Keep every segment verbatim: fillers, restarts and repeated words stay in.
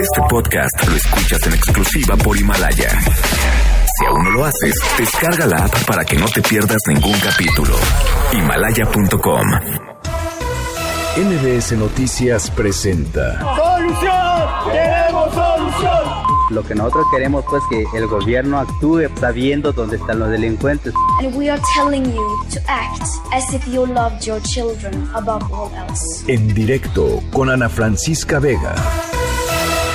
Este podcast lo escuchas en exclusiva por Himalaya. Si aún no lo haces, descarga la app para que no te pierdas ningún capítulo. Himalaya punto com. M B S Noticias presenta... ¡Solución! ¡Queremos solución! Lo que nosotros queremos, pues, que el gobierno actúe sabiendo dónde están los delincuentes. And we are telling you to act as if you loved your children above all else. En directo con Ana Francisca Vega.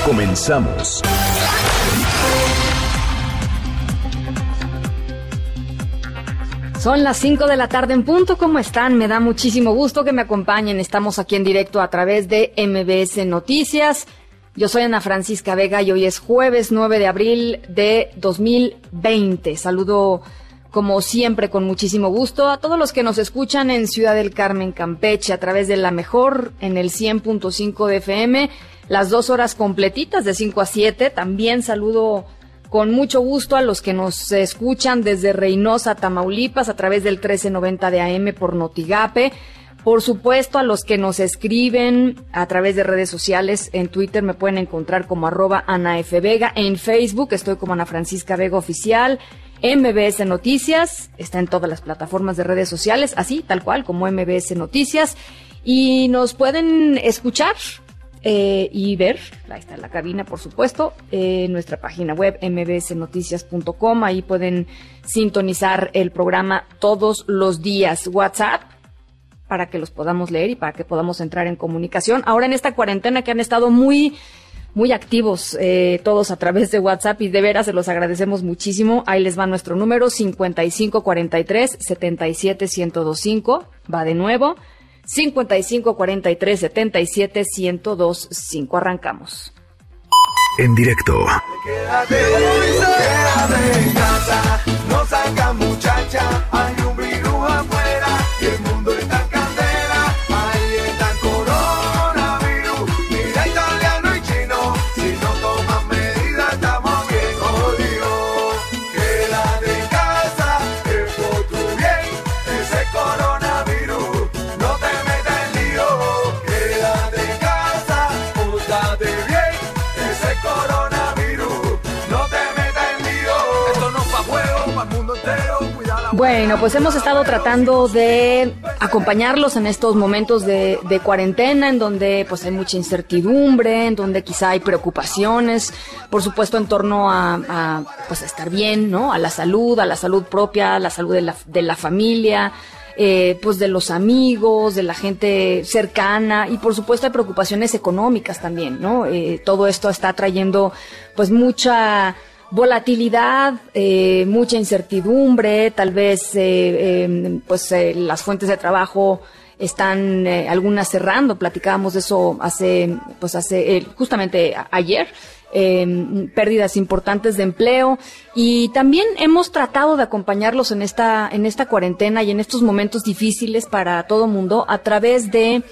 Comenzamos. Son las cinco de la tarde en punto. ¿Cómo están? Me da muchísimo gusto que me acompañen. Estamos aquí en directo a través de M B S Noticias. Yo soy Ana Francisca Vega y hoy es jueves nueve de abril de dos mil veinte. Saludo, como siempre, con muchísimo gusto a todos los que nos escuchan en Ciudad del Carmen, Campeche, a través de La Mejor, en el cien punto cinco de F M, las dos horas completitas de cinco a siete. También saludo con mucho gusto a los que nos escuchan desde Reynosa, Tamaulipas, a través del mil trescientos noventa de A M por Notigape. Por supuesto, a los que nos escriben a través de redes sociales, en Twitter me pueden encontrar como arroba Ana F. Vega, en Facebook estoy como Ana Francisca Vega Oficial, M B S Noticias está en todas las plataformas de redes sociales, así, tal cual, como M B S Noticias, y nos pueden escuchar eh, y ver, ahí está la cabina, por supuesto, en eh, nuestra página web m b s noticias punto com, ahí pueden sintonizar el programa todos los días, WhatsApp, para que los podamos leer y para que podamos entrar en comunicación. Ahora en esta cuarentena que han estado muy, muy activos eh, todos a través de WhatsApp y de veras se los agradecemos muchísimo. Ahí les va nuestro número cincuenta y cinco cuarenta y tres setenta y siete ciento veinticinco. Va de nuevo cincuenta y cinco cuarenta y tres setenta y siete ciento veinticinco. Arrancamos. En directo. Quédate, quédate en casa, no salga muchacha, hay un virus afuera y el mundo está Bueno, pues hemos estado tratando de acompañarlos en estos momentos de, de cuarentena, en donde pues hay mucha incertidumbre, en donde quizá hay preocupaciones, por supuesto en torno a, a pues a estar bien, ¿no? A la salud, a la salud propia, a la salud de la, de la familia, eh, pues de los amigos, de la gente cercana y por supuesto hay preocupaciones económicas también, ¿no? Eh, todo esto está trayendo pues mucha volatilidad, eh, mucha incertidumbre, tal vez eh, eh, pues eh, las fuentes de trabajo están eh, algunas cerrando. Platicábamos de eso hace, pues hace eh, justamente ayer, eh, pérdidas importantes de empleo y también hemos tratado de acompañarlos en esta en esta cuarentena y en estos momentos difíciles para todo mundo a través de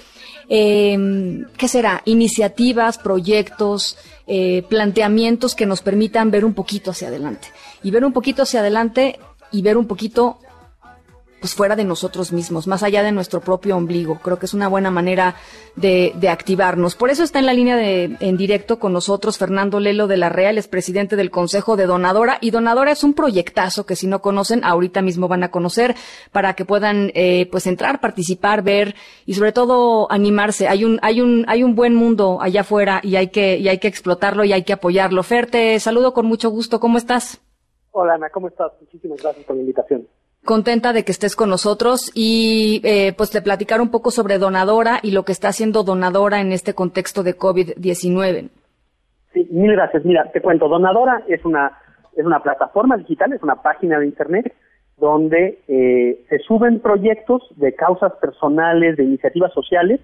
eh, ¿qué será? Iniciativas, proyectos. Eh, planteamientos que nos permitan ver un poquito hacia adelante y ver un poquito hacia adelante y ver un poquito pues fuera de nosotros mismos, más allá de nuestro propio ombligo. Creo que es una buena manera de, de activarnos. Por eso está en la línea de en directo con nosotros Fernando Lelo de la Real, es presidente del Consejo de Donadora, y Donadora es un proyectazo que si no conocen, ahorita mismo van a conocer para que puedan eh, pues entrar, participar, ver y sobre todo animarse. Hay un hay un hay un buen mundo allá afuera y hay que y hay que explotarlo y hay que apoyarlo. Fer, te saludo con mucho gusto. ¿Cómo estás? Hola, Ana, ¿cómo estás? Muchísimas gracias por la invitación. Contenta de que estés con nosotros y eh, pues de platicar un poco sobre Donadora y lo que está haciendo Donadora en este contexto de COVID diecinueve. Sí, mil gracias. Mira, te cuento, Donadora es una es una plataforma digital, es una página de internet donde eh, se suben proyectos de causas personales, de iniciativas sociales,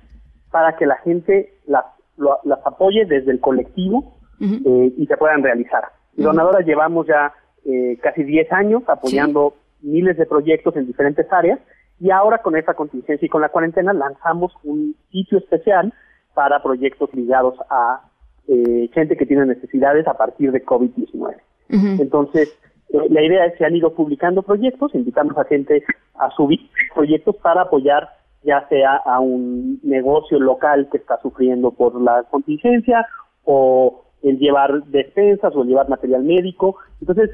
para que la gente las, lo, las apoye desde el colectivo. Uh-huh. eh, y se puedan realizar. Uh-huh. Donadora llevamos ya eh, casi diez años apoyando... Sí. Miles de proyectos en diferentes áreas y ahora con esta contingencia y con la cuarentena lanzamos un sitio especial para proyectos ligados a eh, gente que tiene necesidades a partir de COVID diecinueve. Uh-huh. Entonces, eh, la idea es que han ido publicando proyectos, invitamos a gente a subir proyectos para apoyar ya sea a un negocio local que está sufriendo por la contingencia o el llevar despensas o el llevar material médico. Entonces,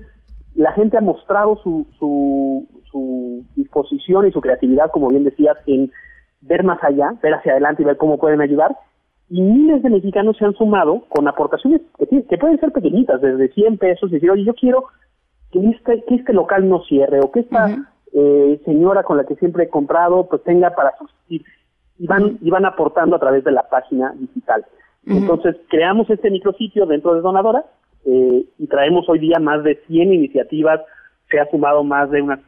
la gente ha mostrado su, su, su disposición y su creatividad, como bien decías, en ver más allá, ver hacia adelante y ver cómo pueden ayudar. Y miles de mexicanos se han sumado con aportaciones que, que pueden ser pequeñitas, desde cien pesos, y decir, oye, yo quiero que este, que este local no cierre, o que esta uh-huh. eh, señora con la que siempre he comprado, pues tenga para subsistir. Y van, uh-huh. y van aportando a través de la página digital. Uh-huh. Entonces, creamos este micrositio dentro de Donadora, eh, y traemos hoy día más de cien iniciativas, se ha sumado más de unas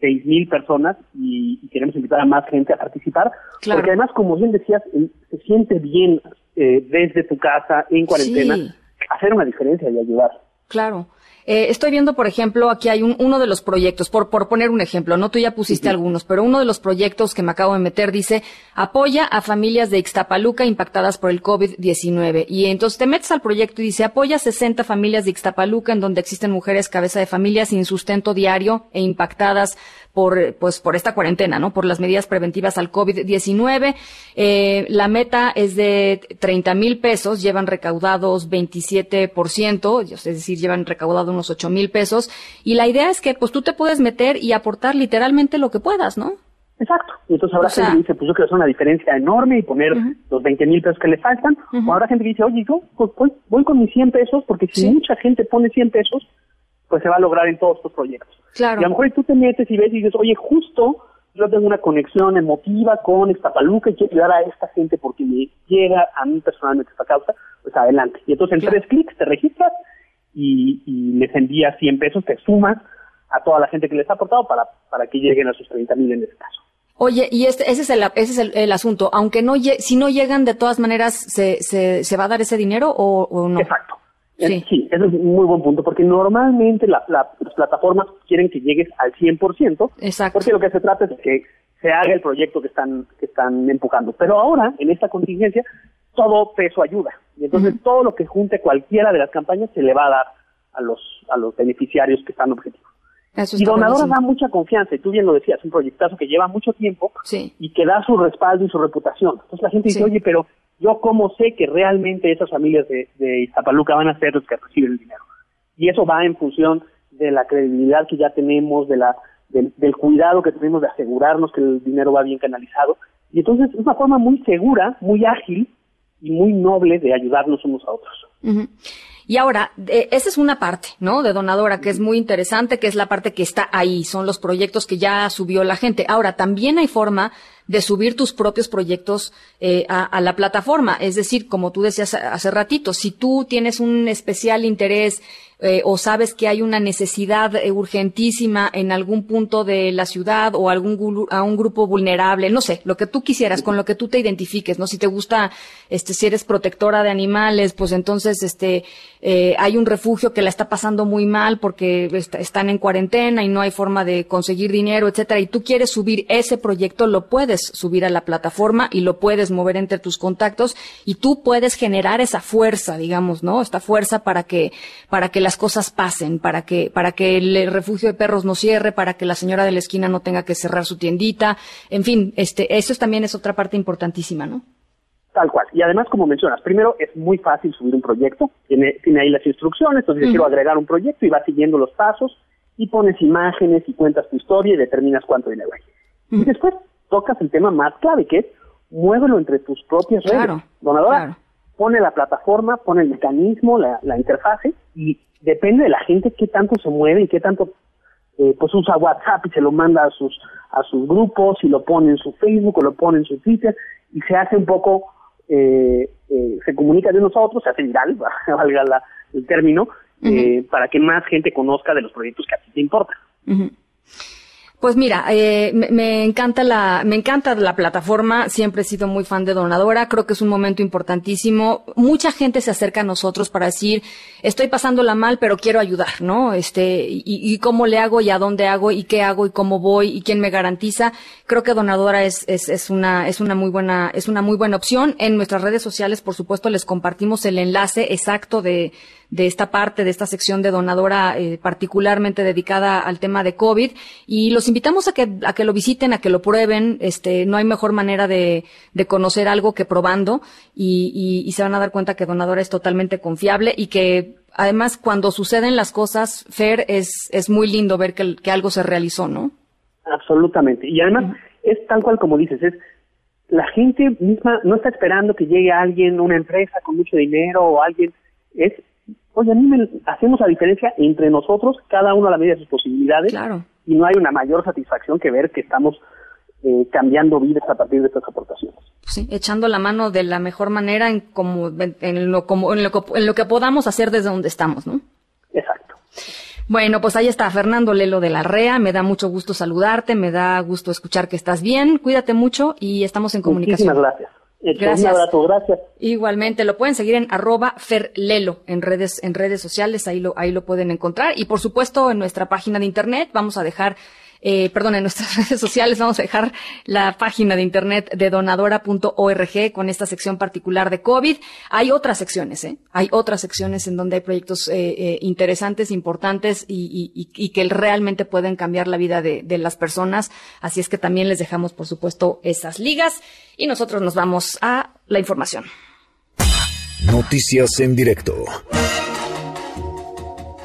seis mil personas y, y queremos invitar a más gente a participar, claro. porque además, como bien decías, se siente bien eh, desde tu casa, en cuarentena, sí. hacer una diferencia y ayudar. Claro. Eh, estoy viendo, por ejemplo, aquí hay un, uno de los proyectos, por, por poner un ejemplo, no, tú ya pusiste uh-huh. algunos, pero uno de los proyectos que me acabo de meter dice, apoya a familias de Ixtapaluca impactadas por el COVID diecinueve. Y entonces te metes al proyecto y dice, apoya a sesenta familias de Ixtapaluca en donde existen mujeres cabeza de familia sin sustento diario e impactadas por, pues, por esta cuarentena, ¿no? Por las medidas preventivas al COVID diecinueve. Eh, la meta es de treinta mil pesos, llevan recaudados veintisiete por ciento, es decir, llevan recaudados unos ocho mil pesos, y la idea es que pues tú te puedes meter y aportar literalmente lo que puedas, ¿no? Exacto, y entonces habrá o sea, gente que dice, pues yo quiero hacer una diferencia enorme y poner uh-huh. los veinte mil pesos que le faltan, uh-huh. o habrá gente que dice, oye, yo pues, voy, voy con mis cien pesos, porque si ¿sí? mucha gente pone cien pesos, pues se va a lograr en todos tus proyectos. Claro. Y a lo mejor tú te metes y ves y dices, oye, justo yo tengo una conexión emotiva con Ixtapaluca y quiero ayudar a esta gente porque me llega a mí personalmente esta causa, pues adelante. Y entonces en claro. tres clics te registras, Y, y les envía cien pesos, te sumas a toda la gente que les ha aportado para, para que lleguen a sus treinta mil en este caso. Oye, y este, ese es el, ese es el, el asunto. Aunque no si no llegan, de todas maneras, ¿se, se, se va a dar ese dinero o, o no? Exacto. Sí, sí, eso es un muy buen punto, porque normalmente la, la, las plataformas quieren que llegues al cien por ciento, exacto. porque lo que se trata es de que se haga el proyecto que están, que están empujando. Pero ahora, en esta contingencia, todo peso ayuda. Y entonces uh-huh. todo lo que junte cualquiera de las campañas se le va a dar a los a los beneficiarios que están objetivos. Eso y Donadora da mucha confianza, y tú bien lo decías, un proyectazo que lleva mucho tiempo sí. y que da su respaldo y su reputación. Entonces la gente dice, sí. oye, pero yo cómo sé que realmente esas familias de, de Ixtapaluca van a ser los que reciben el dinero. Y eso va en función de la credibilidad que ya tenemos, de la del, del cuidado que tenemos de asegurarnos que el dinero va bien canalizado. Y entonces es una forma muy segura, muy ágil, y muy noble de ayudarnos unos a otros. Uh-huh. Y ahora, eh, esa es una parte, ¿no?, de Donadora, que es muy interesante, que es la parte que está ahí, son los proyectos que ya subió la gente. Ahora, también hay forma de subir tus propios proyectos eh, a, a la plataforma. Es decir, como tú decías hace ratito, si tú tienes un especial interés eh, o sabes que hay una necesidad eh, urgentísima en algún punto de la ciudad o algún a un grupo vulnerable, no sé, lo que tú quisieras, con lo que tú te identifiques, ¿no? Si te gusta, este, si eres protectora de animales, pues entonces este eh, hay un refugio que la está pasando muy mal porque est- están en cuarentena y no hay forma de conseguir dinero, etcétera, y tú quieres subir ese proyecto, lo puedes subir a la plataforma y lo puedes mover entre tus contactos y tú puedes generar esa fuerza, digamos, ¿no? Esta fuerza para que para que las cosas pasen, para que para que el refugio de perros no cierre, para que la señora de la esquina no tenga que cerrar su tiendita, en fin, este, eso también es otra parte importantísima, ¿no? Tal cual. Y además, como mencionas, primero es muy fácil subir un proyecto, tiene, tiene ahí las instrucciones, entonces uh-huh. yo quiero agregar un proyecto y vas siguiendo los pasos y pones imágenes y cuentas tu historia y determinas cuánto dinero hay. Uh-huh. Y después tocas el tema más clave, que es muévelo entre tus propias redes. Claro, Donadora claro. pone la plataforma, pone el mecanismo, la, la interfase, y depende de la gente qué tanto se mueve y qué tanto eh, pues usa WhatsApp y se lo manda a sus a sus grupos y lo pone en su Facebook o lo pone en su Twitter y se hace un poco, eh, eh, se comunica de unos a otros, se hace viral, valga la, el término, uh-huh. eh, para que más gente conozca de los proyectos que a ti te importan. Uh-huh. Pues mira, eh, me, me encanta la, me encanta la plataforma. Siempre he sido muy fan de Donadora. Creo que es un momento importantísimo. Mucha gente se acerca a nosotros para decir, estoy pasándola mal, pero quiero ayudar, ¿no? Este, y, y cómo le hago y a dónde hago y qué hago y cómo voy y quién me garantiza. Creo que Donadora es, es, es una, es una muy buena, es una muy buena opción. En nuestras redes sociales, por supuesto, les compartimos el enlace exacto de, de esta parte, de esta sección de Donadora, eh, particularmente dedicada al tema de COVID, y los invitamos a que, a que lo visiten, a que lo prueben. Este, no hay mejor manera de, de conocer algo que probando, y, y, y se van a dar cuenta que Donadora es totalmente confiable y que además cuando suceden las cosas, Fer, es, es muy lindo ver que, que algo se realizó, ¿no? Absolutamente. Y además uh-huh. es tal cual como dices, es la gente misma no está esperando que llegue alguien, una empresa con mucho dinero o alguien, es, oye, a mí me, hacemos la diferencia entre nosotros, cada uno a la medida de sus posibilidades, claro. y no hay una mayor satisfacción que ver que estamos eh, cambiando vidas a partir de estas aportaciones. Sí, echando la mano de la mejor manera en, como, en, en, lo, como, en, lo, en lo que podamos hacer desde donde estamos, ¿no? Exacto. Bueno, pues ahí está Fernando Lelo de la Real. Me da mucho gusto saludarte, me da gusto escuchar que estás bien. Cuídate mucho y estamos en comunicación. Muchísimas gracias. Gracias. Un abrazo, gracias. Igualmente, lo pueden seguir en arroba ferlelo en redes, en redes sociales, ahí lo, ahí lo pueden encontrar. Y por supuesto, en nuestra página de internet vamos a dejar, eh, perdón, en nuestras redes sociales vamos a dejar la página de internet de donadora punto org con esta sección particular de COVID. Hay otras secciones, eh, hay otras secciones en donde hay proyectos eh, eh, interesantes, importantes y, y, y que realmente pueden cambiar la vida de, de las personas. Así es que también les dejamos, por supuesto, esas ligas. Y nosotros nos vamos a la información. Noticias en directo.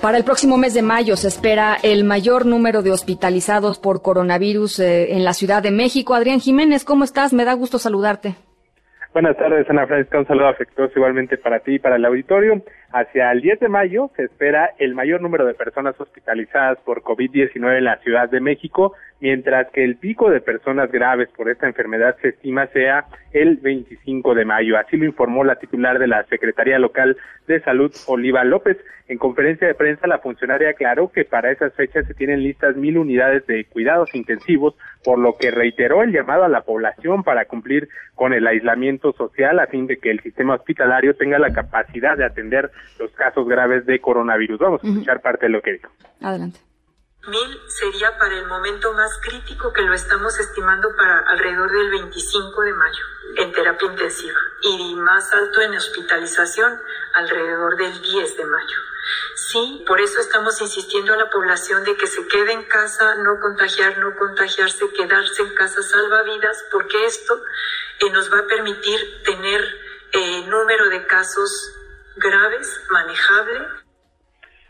Para el próximo mes de mayo se espera el mayor número de hospitalizados por coronavirus eh, en la Ciudad de México. Adrián Jiménez, ¿cómo estás? Me da gusto saludarte. Buenas tardes, Ana Francisca. Un saludo afectuoso igualmente para ti y para el auditorio. Hacia el diez de mayo se espera el mayor número de personas hospitalizadas por COVID diecinueve en la Ciudad de México, mientras que el pico de personas graves por esta enfermedad se estima sea el veinticinco de mayo. Así lo informó la titular de la Secretaría Local de Salud, Oliva López. En conferencia de prensa, la funcionaria aclaró que para esas fechas se tienen listas mil unidades de cuidados intensivos, por lo que reiteró el llamado a la población para cumplir con el aislamiento social a fin de que el sistema hospitalario tenga la capacidad de atender los casos graves de coronavirus. Vamos a escuchar parte de lo que dijo. Adelante. Mil sería para el momento más crítico, que lo estamos estimando para alrededor del veinticinco de mayo en terapia intensiva, y más alto en hospitalización alrededor del diez de mayo. Sí, por eso estamos insistiendo a la población de que se quede en casa, no contagiar, no contagiarse, quedarse en casa salva vidas, porque esto eh, nos va a permitir tener eh, número de casos graves, manejable.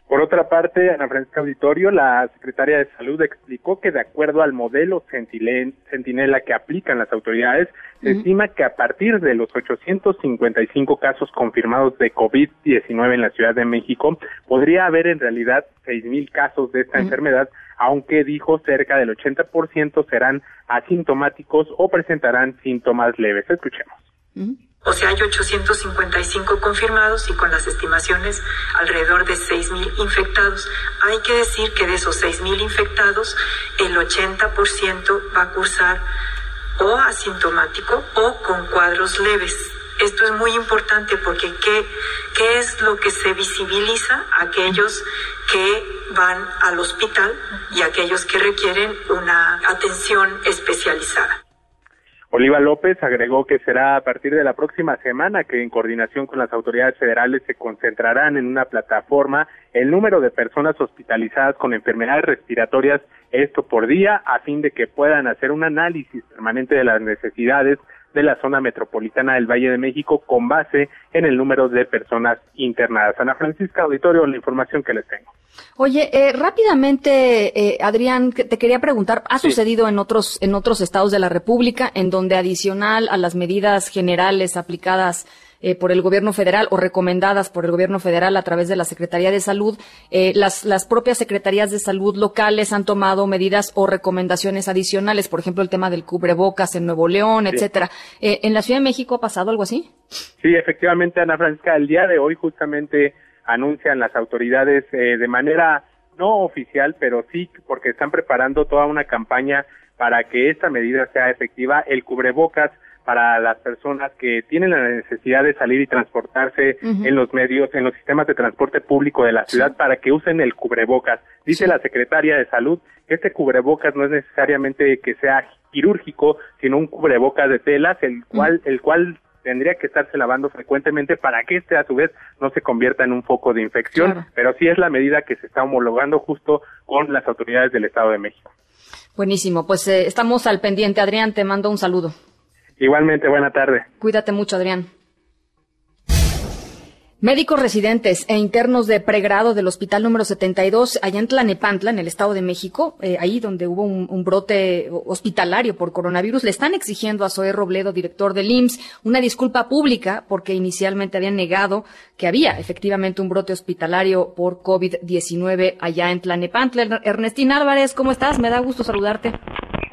Por otra parte, Ana Francisca, auditorio, la Secretaria de Salud explicó que de acuerdo al modelo Centinela que aplican las autoridades, se uh-huh. estima que a partir de los ochocientos cincuenta y cinco casos confirmados de COVID diecinueve en la Ciudad de México, podría haber en realidad seis mil casos de esta uh-huh. enfermedad, aunque dijo cerca del ochenta por ciento serán asintomáticos o presentarán síntomas leves. Escuchemos. Uh-huh. O sea, hay ochocientos cincuenta y cinco confirmados y con las estimaciones alrededor de seis mil infectados. Hay que decir que de esos seis mil infectados, el ochenta por ciento va a cursar o asintomático o con cuadros leves. Esto es muy importante porque ¿qué, qué es lo que se visibiliza? Aquellos que van al hospital y aquellos que requieren una atención especializada. Oliva López agregó que será a partir de la próxima semana que en coordinación con las autoridades federales se concentrarán en una plataforma el número de personas hospitalizadas con enfermedades respiratorias, esto por día, a fin de que puedan hacer un análisis permanente de las necesidades de la zona metropolitana del Valle de México con base en el número de personas internadas. Ana Francisca, auditorio, la información que les tengo. Oye, eh, rápidamente, eh, Adrián, te quería preguntar, ¿ha sucedido sí. en otros en otros estados de la República en donde adicional a las medidas generales aplicadas eh, por el gobierno federal o recomendadas por el gobierno federal a través de la Secretaría de Salud, eh, las, las propias secretarías de salud locales han tomado medidas o recomendaciones adicionales? Por ejemplo, el tema del cubrebocas en Nuevo León, sí. etcétera. Eh, ¿En la Ciudad de México ha pasado algo así? Sí, efectivamente, Ana Francisca, el día de hoy justamente anuncian las autoridades eh, de manera no oficial, pero sí porque están preparando toda una campaña para que esta medida sea efectiva, el cubrebocas para las personas que tienen la necesidad de salir y transportarse uh-huh. en los medios, en los sistemas de transporte público de la ciudad, sí. para que usen el cubrebocas. Dice sí. la Secretaria de Salud que este cubrebocas no es necesariamente que sea quirúrgico, sino un cubrebocas de telas, el cual, uh-huh. el cual tendría que estarse lavando frecuentemente para que este a su vez no se convierta en un foco de infección, claro. pero sí es la medida que se está homologando justo con las autoridades del Estado de México. Buenísimo, pues eh, estamos al pendiente. Adrián, te mando un saludo. Igualmente, buena tarde. Cuídate mucho, Adrián. Médicos residentes e internos de pregrado del hospital número setenta y dos, allá en Tlanepantla, en el Estado de México, eh, ahí donde hubo un, un brote hospitalario por coronavirus, le están exigiendo a Zoé Robledo, director del I M S S, una disculpa pública porque inicialmente habían negado que había efectivamente un brote hospitalario por COVID diecinueve allá en Tlanepantla. Ernestina Álvarez, ¿cómo estás? Me da gusto saludarte.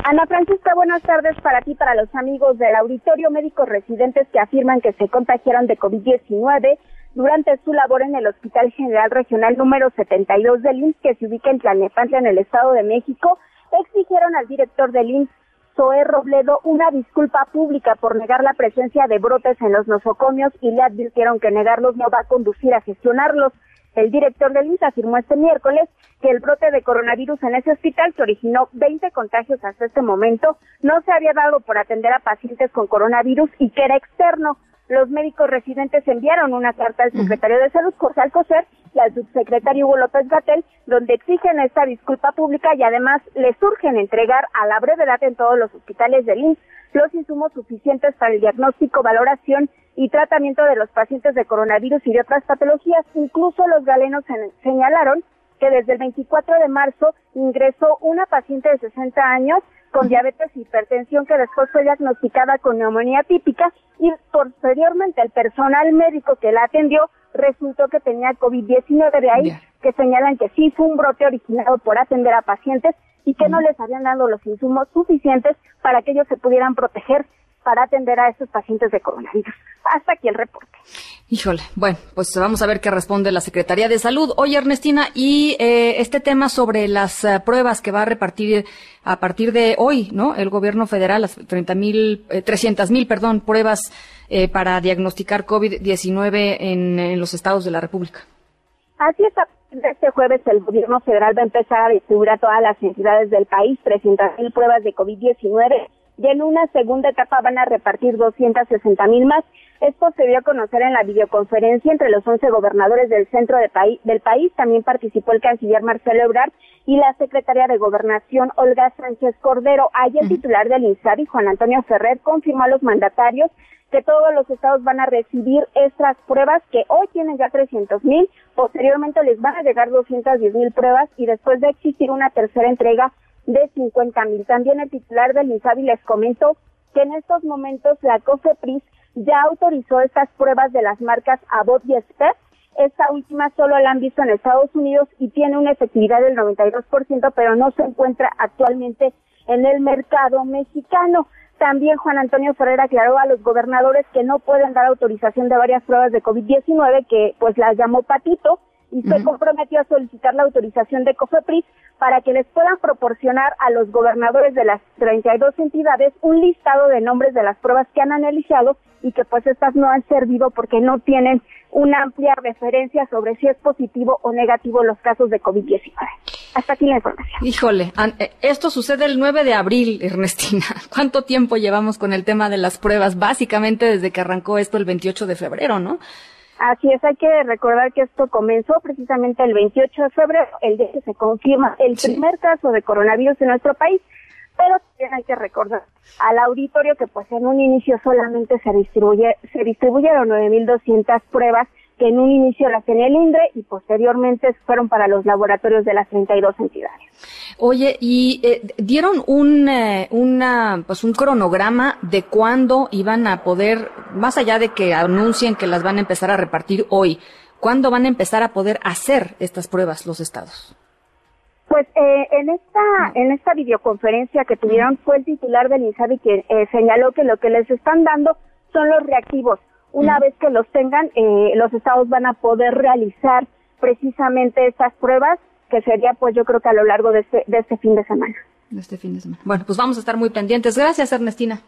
Ana Francisca, buenas tardes para ti, para los amigos del auditorio. Médicos residentes que afirman que se contagiaron de COVID diecinueve durante su labor en el Hospital General Regional número setenta y dos del I M S S, que se ubica en Tlanepantla, en el Estado de México, exigieron al director del I M S S, Zoé Robledo, una disculpa pública por negar la presencia de brotes en los nosocomios y le advirtieron que negarlos no va a conducir a gestionarlos. El director del I M S S afirmó este miércoles que el brote de coronavirus en ese hospital, que originó veinte contagios hasta este momento, no se había dado por atender a pacientes con coronavirus y que era externo. Los médicos residentes enviaron una carta al secretario de Salud, José Alcocer, y al subsecretario Hugo López Gatell, donde exigen esta disculpa pública y además les urgen entregar a la brevedad en todos los hospitales del I M S S los insumos suficientes para el diagnóstico, valoración y tratamiento de los pacientes de coronavirus y de otras patologías. Incluso los galenos señalaron que desde el veinticuatro de marzo ingresó una paciente de sesenta años con diabetes e hipertensión, que después fue diagnosticada con neumonía típica, y posteriormente el personal médico que la atendió resultó que tenía COVID diecinueve, de ahí yeah. que señalan que sí fue un brote originado por atender a pacientes y que mm. no les habían dado los insumos suficientes para que ellos se pudieran proteger para atender a estos pacientes de coronavirus. Hasta aquí el reporte. Híjole, bueno, pues vamos a ver qué responde la Secretaría de Salud. Oye, Ernestina, y eh, este tema sobre las uh, pruebas que va a repartir a partir de hoy, ¿no? El gobierno federal, las treinta mil, trescientas mil, perdón, pruebas eh, para diagnosticar COVID diecinueve en, en los estados de la República. Así es, este jueves el gobierno federal va a empezar a distribuir a todas las entidades del país trescientas mil pruebas de COVID diecinueve. Y en una segunda etapa van a repartir doscientas sesenta mil más. Esto se dio a conocer en la videoconferencia entre los once gobernadores del centro de paí- del país. También participó el canciller Marcelo Ebrard y la secretaria de Gobernación, Olga Sánchez Cordero. Ayer, el titular del Insabi, Juan Antonio Ferrer, confirmó a los mandatarios que todos los estados van a recibir estas pruebas, que hoy tienen ya trescientas mil. Posteriormente les van a llegar doscientas diez mil pruebas y después de existir una tercera entrega de cincuenta mil. También el titular del Insabi les comentó que en estos momentos la COFEPRIS ya autorizó estas pruebas de las marcas Abbott y Esper. Esta última solo la han visto en Estados Unidos y tiene una efectividad del noventa y dos por ciento, pero no se encuentra actualmente en el mercado mexicano. También Juan Antonio Ferrer aclaró a los gobernadores que no pueden dar autorización de varias pruebas de COVID diecinueve, que pues las llamó patito, y se comprometió a solicitar la autorización de COFEPRIS para que les puedan proporcionar a los gobernadores de las treinta y dos entidades un listado de nombres de las pruebas que han analizado y que pues estas no han servido porque no tienen una amplia referencia sobre si es positivo o negativo los casos de COVID diecinueve. Hasta aquí la información. Híjole, esto sucede el nueve de abril, Ernestina. ¿Cuánto tiempo llevamos con el tema de las pruebas? Básicamente desde que arrancó esto el veintiocho de febrero, ¿no? Así es, hay que recordar que esto comenzó precisamente el veintiocho de febrero, el día que se confirma el sí. primer caso de coronavirus en nuestro país, pero también hay que recordar al auditorio que pues en un inicio solamente se distribuye, se distribuyeron nueve mil doscientas pruebas, que en un inicio las tenía el INDRE y posteriormente fueron para los laboratorios de las treinta y dos entidades. Oye, ¿y eh, dieron un eh, una pues un cronograma de cuándo iban a poder, más allá de que anuncien que las van a empezar a repartir hoy, cuándo van a empezar a poder hacer estas pruebas los estados? Pues eh, en esta en esta videoconferencia que tuvieron fue el titular del Insabi quien eh, señaló que lo que les están dando son los reactivos. Una vez que los tengan, eh, los estados van a poder realizar precisamente estas pruebas, que sería, pues yo creo que a lo largo de este, de este fin de semana. De este fin de semana. Bueno, pues vamos a estar muy pendientes. Gracias, Ernestina.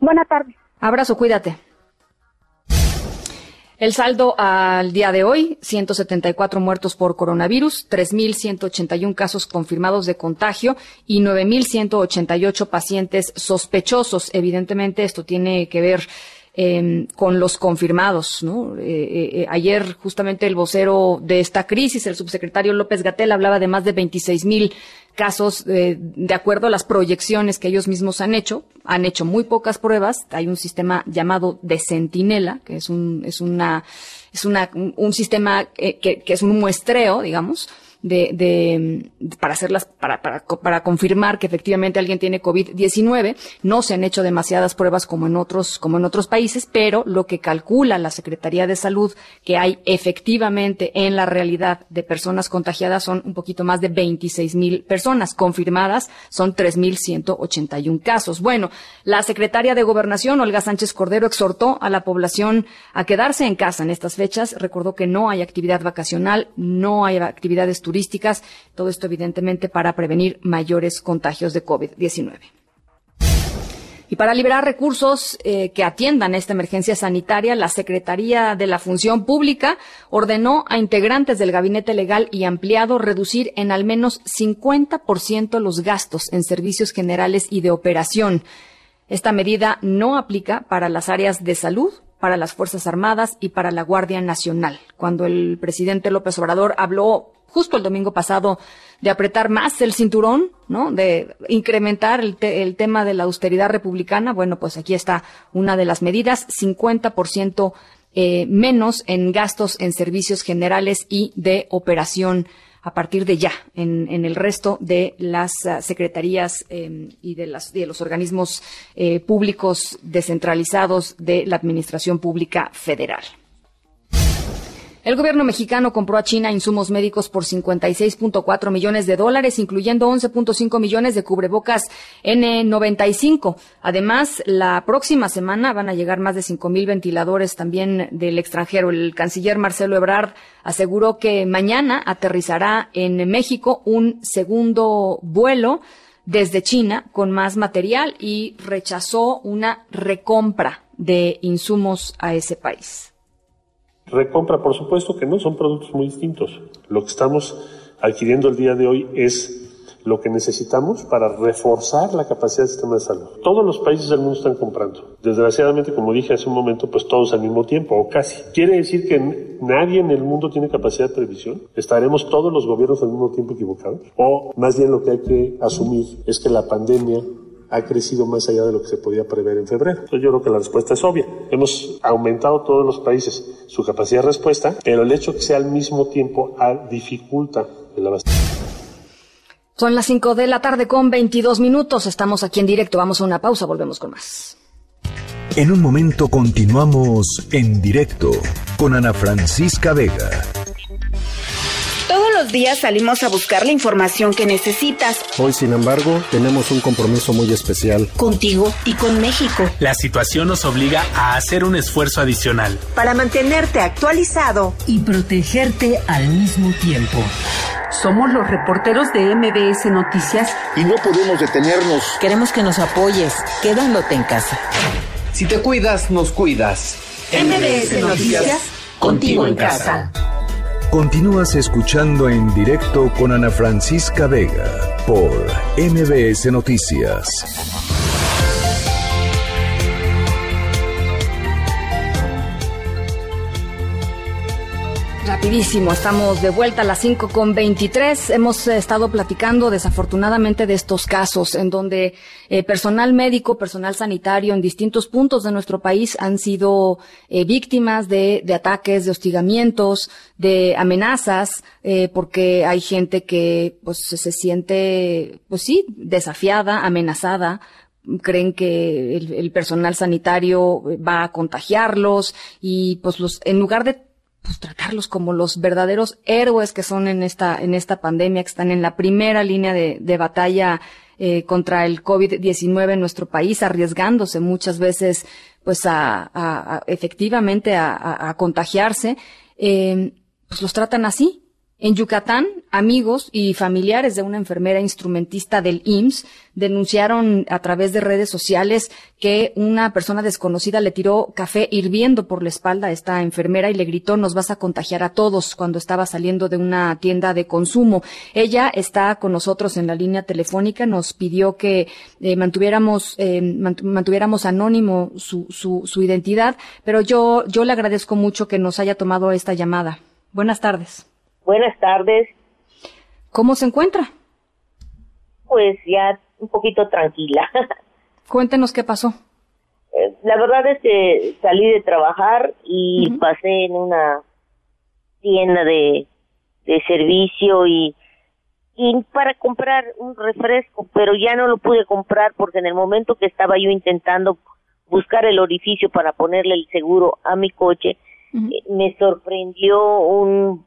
Buenas tardes. Abrazo, cuídate. El saldo al día de hoy, ciento setenta y cuatro muertos por coronavirus, tres mil ciento ochenta y uno casos confirmados de contagio y nueve mil ciento ochenta y ocho pacientes sospechosos. Evidentemente, esto tiene que ver eh, con los confirmados, ¿no? Eh, eh, ayer justamente el vocero de esta crisis, el subsecretario López Gatell, hablaba de más de veintiséis mil casos, eh, de acuerdo a las proyecciones que ellos mismos han hecho. Han hecho muy pocas pruebas. Hay un sistema llamado de Centinela, que es un es una es una un, un sistema eh, que, que es un muestreo, digamos, de, de para hacerlas para para para confirmar que efectivamente alguien tiene COVID diecinueve. No se han hecho demasiadas pruebas como en otros como en otros países, pero lo que calcula la Secretaría de Salud que hay efectivamente en la realidad de personas contagiadas son un poquito más de veintiséis mil personas confirmadas, son tres mil ciento ochenta y uno casos. Bueno, la secretaria de Gobernación, Olga Sánchez Cordero, exhortó a la población a quedarse en casa en estas fechas. Recordó que no hay actividad vacacional, no hay actividades turísticas, todo esto evidentemente para prevenir mayores contagios de COVID diecinueve. Y para liberar recursos eh, que atiendan esta emergencia sanitaria, la Secretaría de la Función Pública ordenó a integrantes del Gabinete Legal y Ampliado reducir en al menos cincuenta por ciento los gastos en servicios generales y de operación. Esta medida no aplica para las áreas de salud, para las Fuerzas Armadas y para la Guardia Nacional. Cuando el presidente López Obrador habló justo el domingo pasado de apretar más el cinturón, ¿no?, de incrementar el, te el tema de la austeridad republicana, bueno, pues aquí está una de las medidas, cincuenta por ciento eh, menos en gastos en servicios generales y de operación a partir de ya, en, en el resto de las uh, secretarías eh, y de, las, de los organismos eh, públicos descentralizados de la Administración Pública Federal. El gobierno mexicano compró a China insumos médicos por cincuenta y seis punto cuatro millones de dólares, incluyendo once punto cinco millones de cubrebocas N noventa y cinco. Además, la próxima semana van a llegar más de cinco mil ventiladores también del extranjero. El canciller Marcelo Ebrard aseguró que mañana aterrizará en México un segundo vuelo desde China con más material y rechazó una recompra de insumos a ese país. Recompra, por supuesto que no, son productos muy distintos. Lo que estamos adquiriendo el día de hoy es lo que necesitamos para reforzar la capacidad del sistema de salud. Todos los países del mundo están comprando. Desgraciadamente, como dije hace un momento, pues todos al mismo tiempo, o casi. Quiere decir que nadie en el mundo tiene capacidad de previsión. ¿Estaremos todos los gobiernos al mismo tiempo equivocados? O más bien lo que hay que asumir es que la pandemia ha crecido más allá de lo que se podía prever en febrero. Entonces yo creo que la respuesta es obvia. Hemos aumentado todos los países su capacidad de respuesta, pero el hecho que sea al mismo tiempo dificulta el abastecimiento. Son las cinco de la tarde con veintidós minutos. Estamos aquí en directo. Vamos a una pausa. Volvemos con más. En un momento continuamos en directo con Ana Francisca Vega. Todos los días salimos a buscar la información que necesitas. Hoy, sin embargo, tenemos un compromiso muy especial. Contigo y con México. La situación nos obliga a hacer un esfuerzo adicional para mantenerte actualizado y protegerte al mismo tiempo. Somos los reporteros de M B S Noticias y no podemos detenernos. Queremos que nos apoyes. Quédate en casa. Si te cuidas, nos cuidas. M B S Noticias, contigo en casa. Continúas escuchando en directo con Ana Francisca Vega por M B S Noticias. Rapidísimo, estamos de vuelta a las cinco con veintitrés. Hemos estado platicando desafortunadamente de estos casos en donde eh, personal médico, personal sanitario en distintos puntos de nuestro país han sido eh, víctimas de, de ataques, de hostigamientos, de amenazas, eh, porque hay gente que pues se siente, pues sí, desafiada, amenazada. Creen que el, el personal sanitario va a contagiarlos y pues los, en lugar de pues tratarlos como los verdaderos héroes que son en esta en esta pandemia, que están en la primera línea de, de batalla eh, contra el COVID diecinueve en nuestro país, arriesgándose muchas veces pues a, a, a efectivamente a, a, a contagiarse, eh, pues los tratan así. En Yucatán Amigos y familiares de una enfermera instrumentista del I M S S denunciaron a través de redes sociales que una persona desconocida le tiró café hirviendo por la espalda a esta enfermera y le gritó: "Nos vas a contagiar a todos", cuando estaba saliendo de una tienda de consumo. Ella está con nosotros en la línea telefónica, nos pidió que eh, mantuviéramos eh, mantuviéramos anónimo su, su, su identidad, pero yo, yo le agradezco mucho que nos haya tomado esta llamada. Buenas tardes. Buenas tardes. ¿Cómo se encuentra? Pues ya un poquito tranquila. Cuéntenos qué pasó. Eh, la verdad es que salí de trabajar y uh-huh. pasé en una tienda de, de servicio y, y para comprar un refresco, pero ya no lo pude comprar porque en el momento que estaba yo intentando buscar el orificio para ponerle el seguro a mi coche, uh-huh. eh, me sorprendió un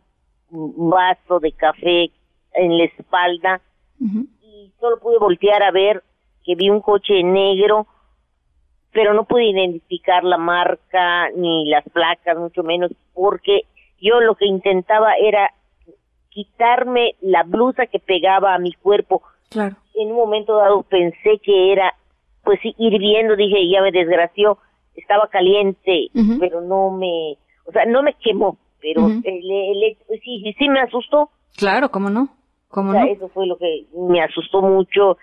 vaso de café en la espalda uh-huh. y solo pude voltear a ver que vi un coche negro, pero no pude identificar la marca ni las placas, mucho menos, porque yo lo que intentaba era quitarme la blusa que pegaba a mi cuerpo. Claro. En un momento dado pensé que era, pues sí, hirviendo, dije, ya me desgració, estaba caliente, uh-huh. pero no me, o sea, no me quemó, pero uh-huh. el, el, el, sí, sí me asustó. Claro, ¿cómo no? ¿Cómo o sea, no? Eso fue lo que me asustó mucho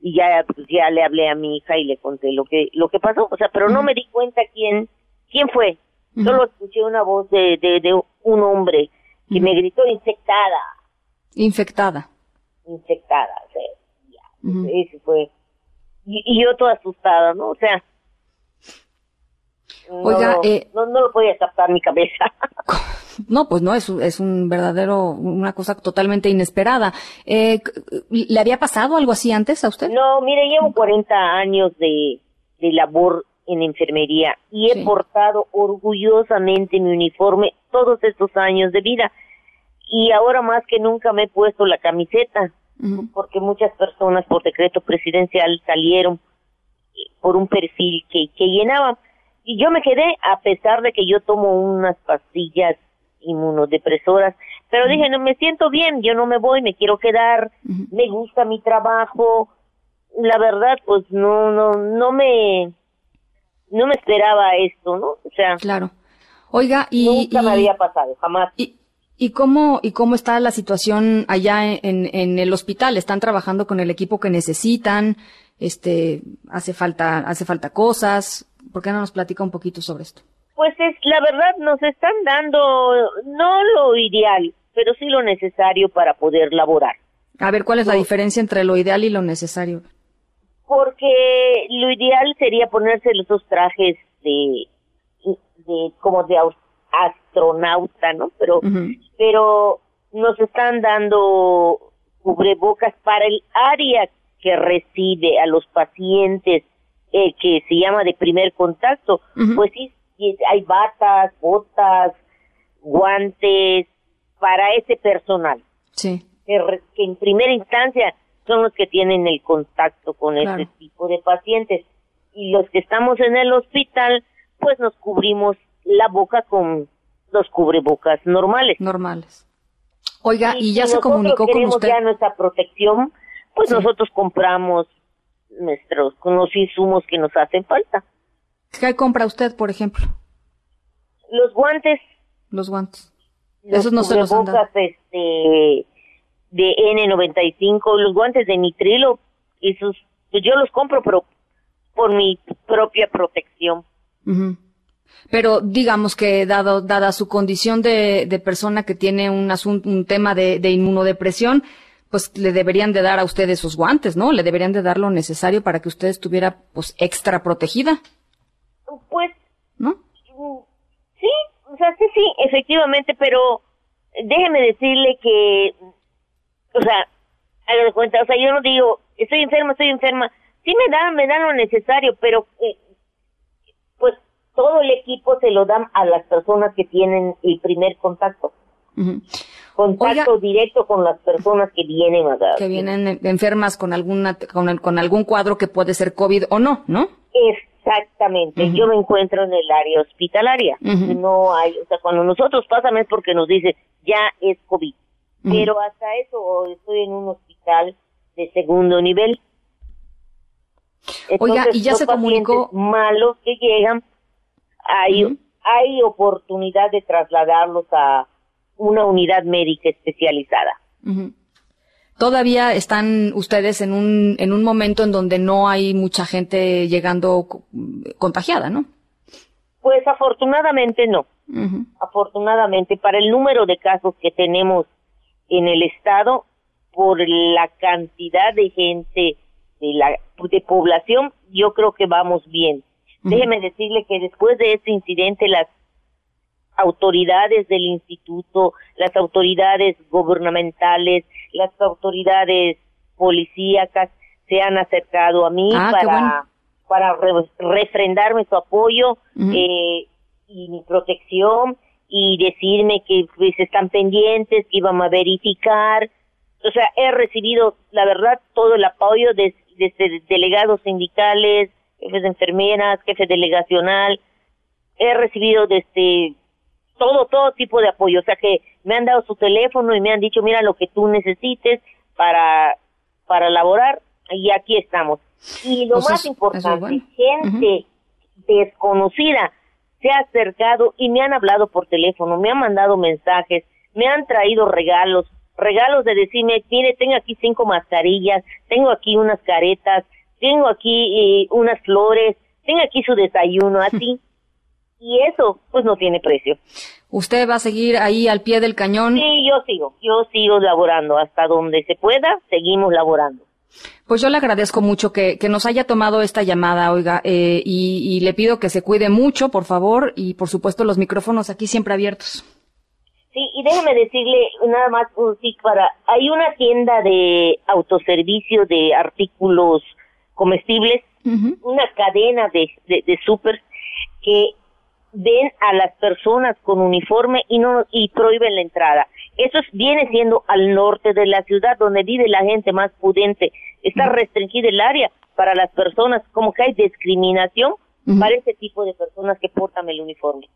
y ya pues ya le hablé a mi hija y le conté lo que lo que pasó, o sea, pero uh-huh. no me di cuenta quién quién fue. Uh-huh. Solo escuché una voz de de, de un hombre que uh-huh. me gritó: "Infectada. Infectada. Infectada", o sea, ya, uh-huh. eso fue. Y, y yo toda asustada, ¿no? O sea, Oiga, no, eh... no, no lo podía captar mi cabeza. No, pues no, es, es un verdadero, una cosa totalmente inesperada. Eh, ¿Le había pasado algo así antes a usted? No, mire, llevo cuarenta años de, de labor en enfermería y he sí. portado orgullosamente mi uniforme todos estos años de vida. Y ahora más que nunca me he puesto la camiseta, uh-huh. porque muchas personas por decreto presidencial salieron por un perfil que, que llenaban. Y yo me quedé, a pesar de que yo tomo unas pastillas inmunodepresoras, pero uh-huh. dije, no, me siento bien, yo no me voy, me quiero quedar, uh-huh. me gusta mi trabajo, la verdad, pues no, no, no me, no me esperaba esto, ¿no? O sea, claro. Oiga, y nunca y, me había pasado, jamás. Y, y cómo, y cómo está la situación allá en, en el hospital, ¿están trabajando con el equipo que necesitan? Este, hace falta, hace falta cosas. ¿Por qué no nos platica un poquito sobre esto? Pues es, la verdad, nos están dando, no lo ideal, pero sí lo necesario para poder laborar. A ver, ¿cuál es la no. diferencia entre lo ideal y lo necesario? Porque lo ideal sería ponerse esos trajes de, de como de astronauta, ¿no? Pero, uh-huh. pero nos están dando cubrebocas para el área que recibe a los pacientes, eh, que se llama de primer contacto, uh-huh. pues sí. Y hay batas, botas, guantes para ese personal. Sí. Que, re, que en primera instancia son los que tienen el contacto con claro. ese tipo de pacientes. Y los que estamos en el hospital, pues nos cubrimos la boca con los cubrebocas normales. Normales. Oiga, y, y ya si se comunicó con usted. Ya nuestra protección, pues sí. nosotros compramos nuestros con los insumos que nos hacen falta. ¿Qué compra usted, por ejemplo? Los guantes. Los guantes. Los Esos no se los han dado. Este, de N noventa y cinco, los guantes de nitrilo, esos, yo los compro pero por mi propia protección. Uh-huh. Pero digamos que dado, dada su condición de, de persona que tiene un, asunto, un tema de, de inmunodepresión, pues le deberían de dar a usted esos guantes, ¿no? Le deberían de dar lo necesario para que usted estuviera pues extra protegida. Pues, ¿no? Sí, o sea, sí, sí, efectivamente, pero déjeme decirle que, o sea, haga de cuenta, o sea, yo no digo, estoy enferma, estoy enferma, sí me dan, me dan lo necesario, pero eh, pues todo el equipo se lo dan a las personas que tienen el primer contacto. Uh-huh. Contacto Oiga, directo con las personas que vienen acá. Que vienen enfermas con, alguna, con, con algún cuadro que puede ser COVID o no, ¿no? Es Exactamente, uh-huh. yo me encuentro en el área hospitalaria, uh-huh. no hay, o sea, cuando nosotros pasamos es porque nos dice, ya es COVID, uh-huh. pero hasta eso, o estoy en un hospital de segundo nivel. Entonces, oiga, y ya se comunicó malos que llegan, hay, uh-huh. hay oportunidad de trasladarlos a una unidad médica especializada. Uh-huh. Todavía están ustedes en un en un momento en donde no hay mucha gente llegando contagiada, ¿no? Pues afortunadamente no. Uh-huh. Afortunadamente, para el número de casos que tenemos en el estado, por la cantidad de gente de la de población, yo creo que vamos bien. Uh-huh. Déjeme decirle que después de este incidente, las autoridades del instituto, las autoridades gubernamentales, las autoridades policíacas se han acercado a mí ah, para, para re- refrendarme su apoyo uh-huh. eh, y mi protección, y decirme que pues, están pendientes, que iban a verificar. O sea, he recibido, la verdad, todo el apoyo desde de, de delegados sindicales, jefes de enfermeras, jefe delegacional. He recibido desde todo, todo tipo de apoyo. O sea, que me han dado su teléfono y me han dicho, mira, lo que tú necesites para, para laborar, y aquí estamos. Y lo pues más es, importante, es bueno. gente uh-huh. desconocida se ha acercado y me han hablado por teléfono, me han mandado mensajes, me han traído regalos, regalos de decirme, mire, tengo aquí cinco mascarillas, tengo aquí unas caretas, tengo aquí eh, unas flores, tengo aquí su desayuno, así. Y eso, pues, no tiene precio. ¿Usted va a seguir ahí al pie del cañón? Sí, yo sigo, yo sigo laborando hasta donde se pueda, seguimos laborando. Pues yo le agradezco mucho que, que nos haya tomado esta llamada, oiga, eh, y, y le pido que se cuide mucho, por favor, y por supuesto los micrófonos aquí siempre abiertos. Sí, y déjeme decirle nada más, un sí, para, hay una tienda de autoservicio de artículos comestibles, uh-huh. una cadena de, de, de súper que ven a las personas con uniforme y no y prohíben la entrada. Eso viene siendo al norte de la ciudad, donde vive la gente más pudiente. Está uh-huh. restringida el área para las personas, como que hay discriminación uh-huh. para ese tipo de personas que portan el uniforme.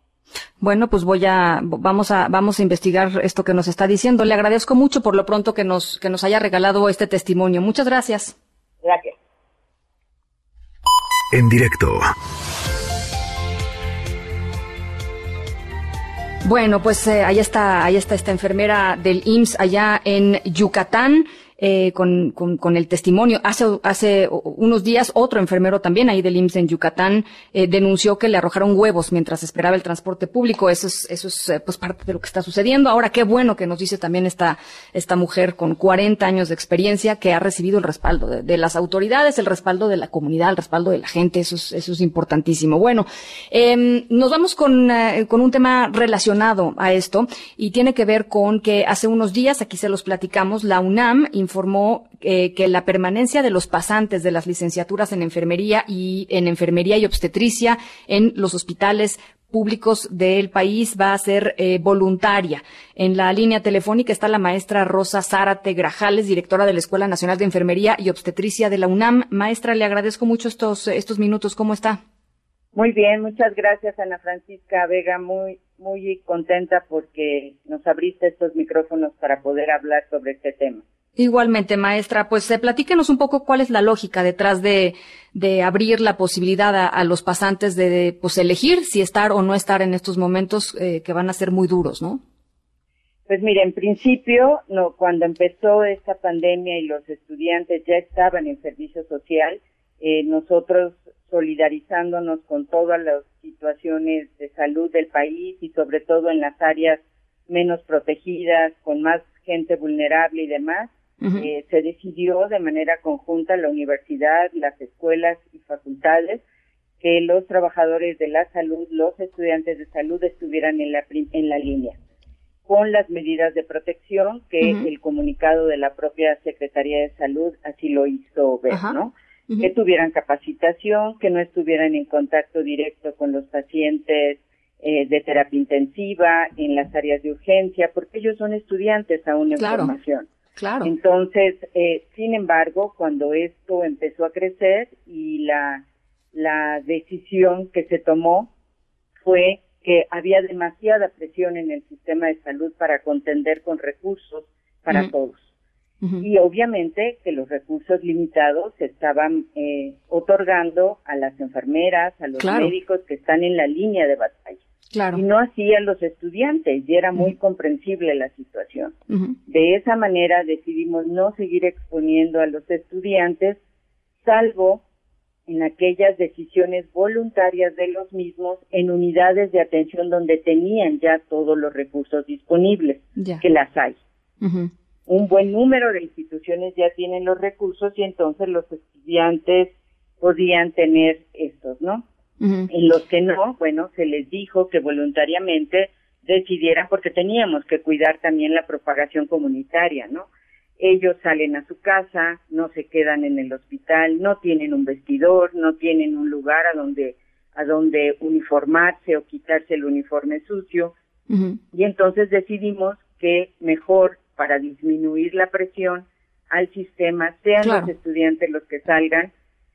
Bueno, pues voy a vamos a vamos a investigar esto que nos está diciendo. Le agradezco mucho por lo pronto que nos que nos haya regalado este testimonio. Muchas gracias. Gracias. En directo. Bueno, pues eh, ahí está, ahí está esta enfermera del I M S S allá en Yucatán, eh, con, con, con el testimonio. Hace, hace unos días otro enfermero también ahí del I M S S en Yucatán eh, denunció que le arrojaron huevos mientras esperaba el transporte público. Eso es, eso es eh, pues parte de lo que está sucediendo. Ahora, qué bueno que nos dice también esta, esta mujer con cuarenta años de experiencia, que ha recibido el respaldo de, de las autoridades, el respaldo de la comunidad, el respaldo de la gente. Eso es, eso es importantísimo. Bueno, eh, nos vamos con, eh, con un tema relacionado a esto, y tiene que ver con que hace unos días, aquí se los platicamos, la UNAM informó eh, que la permanencia de los pasantes de las licenciaturas en enfermería y en enfermería y obstetricia en los hospitales públicos del país va a ser eh, voluntaria. En la línea telefónica está la maestra Rosa Zárate Grajales, directora de la Escuela Nacional de Enfermería y Obstetricia de la UNAM. Maestra, le agradezco mucho estos estos minutos. ¿Cómo está? Muy bien, muchas gracias, Ana Francisca Vega. Muy muy contenta porque nos abriste estos micrófonos para poder hablar sobre este tema. Igualmente, maestra, pues eh, platíquenos un poco cuál es la lógica detrás de, de abrir la posibilidad a, a los pasantes de, de pues, elegir si estar o no estar en estos momentos eh, que van a ser muy duros, ¿no? Pues mire, en principio, no, cuando empezó esta pandemia y los estudiantes ya estaban en servicio social, eh, nosotros solidarizándonos con todas las situaciones de salud del país y sobre todo en las áreas menos protegidas, con más gente vulnerable y demás, Uh-huh. Eh, se decidió de manera conjunta la universidad, las escuelas y facultades que los trabajadores de la salud, los estudiantes de salud estuvieran en la prim- en la línea, con las medidas de protección que uh-huh. el comunicado de la propia Secretaría de Salud así lo hizo ver, uh-huh. ¿no? Uh-huh. Que tuvieran capacitación, que no estuvieran en contacto directo con los pacientes eh, de terapia intensiva, en las áreas de urgencia, porque ellos son estudiantes aún en claro. formación. Claro. Entonces, eh, sin embargo, cuando esto empezó a crecer y la, la decisión que se tomó fue que había demasiada presión en el sistema de salud para contender con recursos para uh-huh. todos. Uh-huh. Y obviamente que los recursos limitados se estaban eh, otorgando a las enfermeras, a los claro. médicos que están en la línea de batalla. Claro. Y no así a los estudiantes, y era muy uh-huh. comprensible la situación. Uh-huh. De esa manera decidimos no seguir exponiendo a los estudiantes, salvo en aquellas decisiones voluntarias de los mismos en unidades de atención donde tenían ya todos los recursos disponibles, yeah. que las hay. Uh-huh. Un buen número de instituciones ya tienen los recursos y entonces los estudiantes podían tener estos, ¿no? Uh-huh. Y los que no, bueno, se les dijo que voluntariamente decidieran, porque teníamos que cuidar también la propagación comunitaria, ¿no? Ellos salen a su casa, no se quedan en el hospital, no tienen un vestidor, no tienen un lugar a donde a donde uniformarse o quitarse el uniforme sucio. Uh-huh. Y entonces decidimos que mejor, para disminuir la presión al sistema, sean claro. los estudiantes los que salgan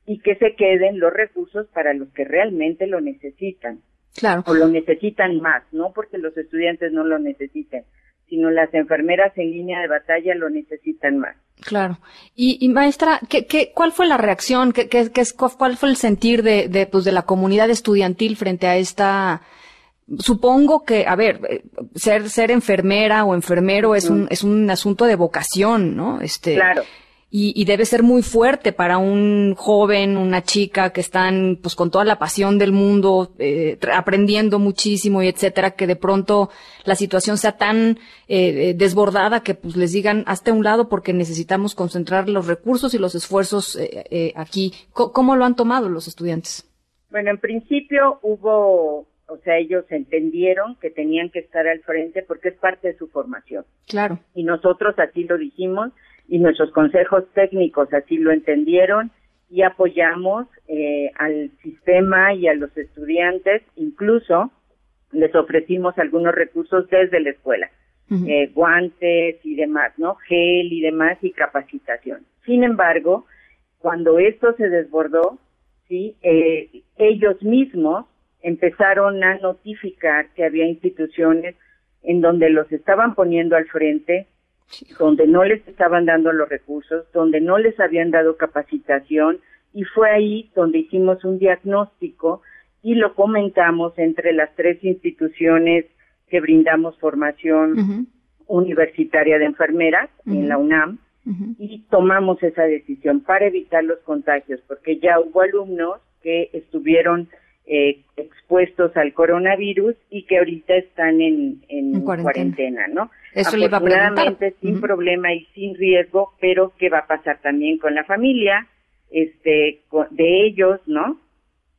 y que se queden los recursos para los que realmente lo necesitan. Claro. O lo necesitan más, no porque los estudiantes no lo necesiten, sino las enfermeras en línea de batalla lo necesitan más. Claro. Y, y maestra, ¿qué, qué, ¿cuál fue la reacción? ¿Qué, qué, qué, ¿Cuál fue el sentir de, de, pues, de la comunidad estudiantil frente a esta? Supongo que, a ver, ser ser enfermera o enfermero es un es un asunto de vocación, ¿no? Este, claro. Y, y debe ser muy fuerte para un joven, una chica que están, pues, con toda la pasión del mundo, eh, aprendiendo muchísimo y etcétera, que de pronto la situación sea tan eh, desbordada que, pues, les digan hazte a un lado porque necesitamos concentrar los recursos y los esfuerzos eh, eh, aquí. ¿Cómo, ¿Cómo lo han tomado los estudiantes? Bueno, en principio hubo, o sea, ellos entendieron que tenían que estar al frente porque es parte de su formación. Claro. Y nosotros así lo dijimos. Y nuestros consejos técnicos así lo entendieron y apoyamos eh, al sistema y a los estudiantes. Incluso les ofrecimos algunos recursos desde la escuela, uh-huh. eh, guantes y demás, ¿no? Gel y demás y capacitación. Sin embargo, cuando esto se desbordó, sí, eh, ellos mismos empezaron a notificar que había instituciones en donde los estaban poniendo al frente, donde no les estaban dando los recursos, donde no les habían dado capacitación, y fue ahí donde hicimos un diagnóstico y lo comentamos entre las tres instituciones que brindamos formación uh-huh. universitaria de enfermeras uh-huh. en la UNAM uh-huh. y tomamos esa decisión para evitar los contagios, porque ya hubo alumnos que estuvieron eh, expuestos al coronavirus y que ahorita están en, en, en cuarentena. cuarentena, ¿no? Eso le iba a preguntar. Sin uh-huh. problema y sin riesgo, pero qué va a pasar también con la familia, este, de ellos, ¿no?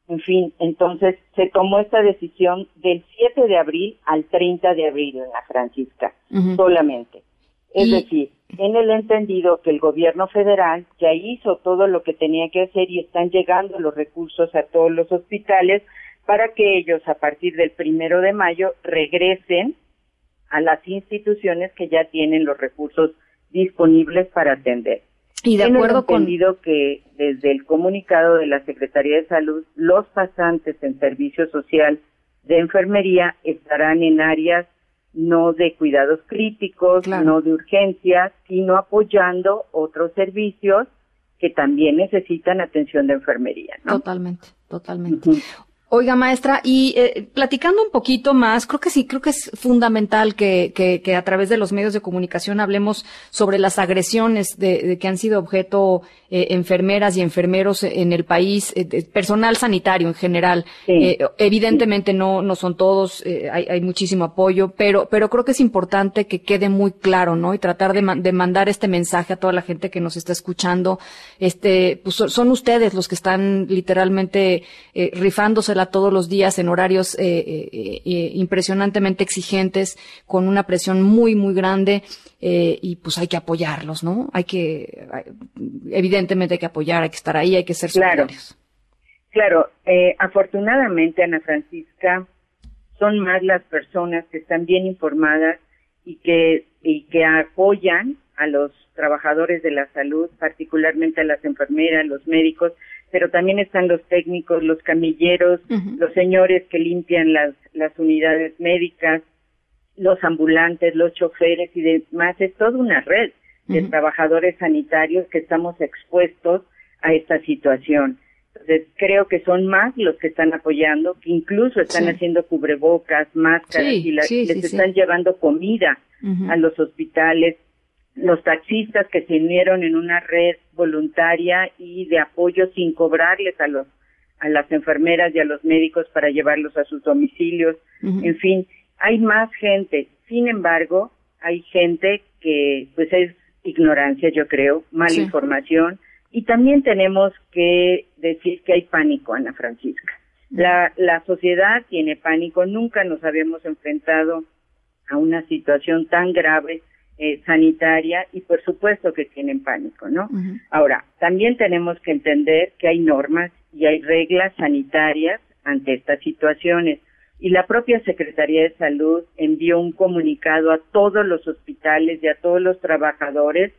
En fin, entonces se tomó esta decisión del siete de abril al treinta de abril en la Francisca, uh-huh. solamente. Es y... decir, en el entendido que el gobierno federal ya hizo todo lo que tenía que hacer y están llegando los recursos a todos los hospitales para que ellos a partir del primero de mayo regresen a las instituciones que ya tienen los recursos disponibles para atender. Y de acuerdo con... Hemos entendido que desde el comunicado de la Secretaría de Salud, los pasantes en servicio social de enfermería estarán en áreas no de cuidados críticos, claro. no de urgencias, sino apoyando otros servicios que también necesitan atención de enfermería, ¿no? Totalmente, totalmente. Uh-huh. Oiga, maestra, y eh, platicando un poquito más, creo que sí, creo que es fundamental que, que, que a través de los medios de comunicación hablemos sobre las agresiones de, de que han sido objeto eh, enfermeras y enfermeros en el país, eh, personal sanitario en general. Sí. Eh, evidentemente sí. no no son todos, eh, hay, hay muchísimo apoyo, pero pero creo que es importante que quede muy claro, ¿no? Y tratar de, man, de mandar este mensaje a toda la gente que nos está escuchando. Este, pues son ustedes los que están literalmente eh, rifándose todos los días en horarios eh, eh, eh, impresionantemente exigentes, con una presión muy, muy grande, eh, y pues hay que apoyarlos, ¿no? Hay que, evidentemente hay que apoyar, hay que estar ahí, hay que ser solidarios. Claro, claro. Eh, afortunadamente, Ana Francisca, son más las personas que están bien informadas y que, y que apoyan a los trabajadores de la salud, particularmente a las enfermeras, los médicos, pero también están los técnicos, los camilleros, uh-huh. los señores que limpian las, las unidades médicas, los ambulantes, los choferes y demás. Es toda una red de uh-huh. trabajadores sanitarios que estamos expuestos a esta situación. Entonces, creo que son más los que están apoyando, que incluso están sí. haciendo cubrebocas, máscaras, sí, y la, sí, les sí, están sí. llevando comida uh-huh. a los hospitales. Los taxistas que se unieron en una red voluntaria y de apoyo sin cobrarles a los a las enfermeras y a los médicos para llevarlos a sus domicilios. Uh-huh. En fin, hay más gente. Sin embargo, hay gente que pues es ignorancia, yo creo, mala sí. información. Y también tenemos que decir que hay pánico, Ana Francisca. La, la sociedad tiene pánico. Nunca nos habíamos enfrentado a una situación tan grave eh, sanitaria y por supuesto que tienen pánico, ¿no? Uh-huh. Ahora, también tenemos que entender que hay normas y hay reglas sanitarias ante estas situaciones. Y la propia Secretaría de Salud envió un comunicado a todos los hospitales y a todos los trabajadores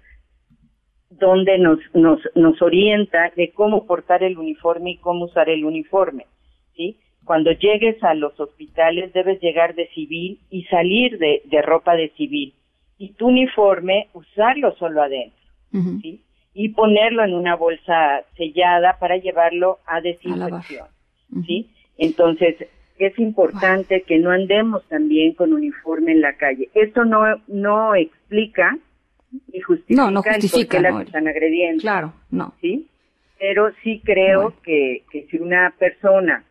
donde nos, nos, nos orienta de cómo portar el uniforme y cómo usar el uniforme, ¿sí? Cuando llegues a los hospitales debes llegar de civil y salir de, de ropa de civil. Y tu uniforme, usarlo solo adentro, uh-huh. ¿sí? Y ponerlo en una bolsa sellada para llevarlo a desinfección, a ¿sí? Entonces, es importante wow. que no andemos también con uniforme en la calle. Esto no, no explica y justifica no, no justifica, el por qué no, las están agrediendo. Claro, no. ¿Sí? Pero sí creo bueno. que, que si una persona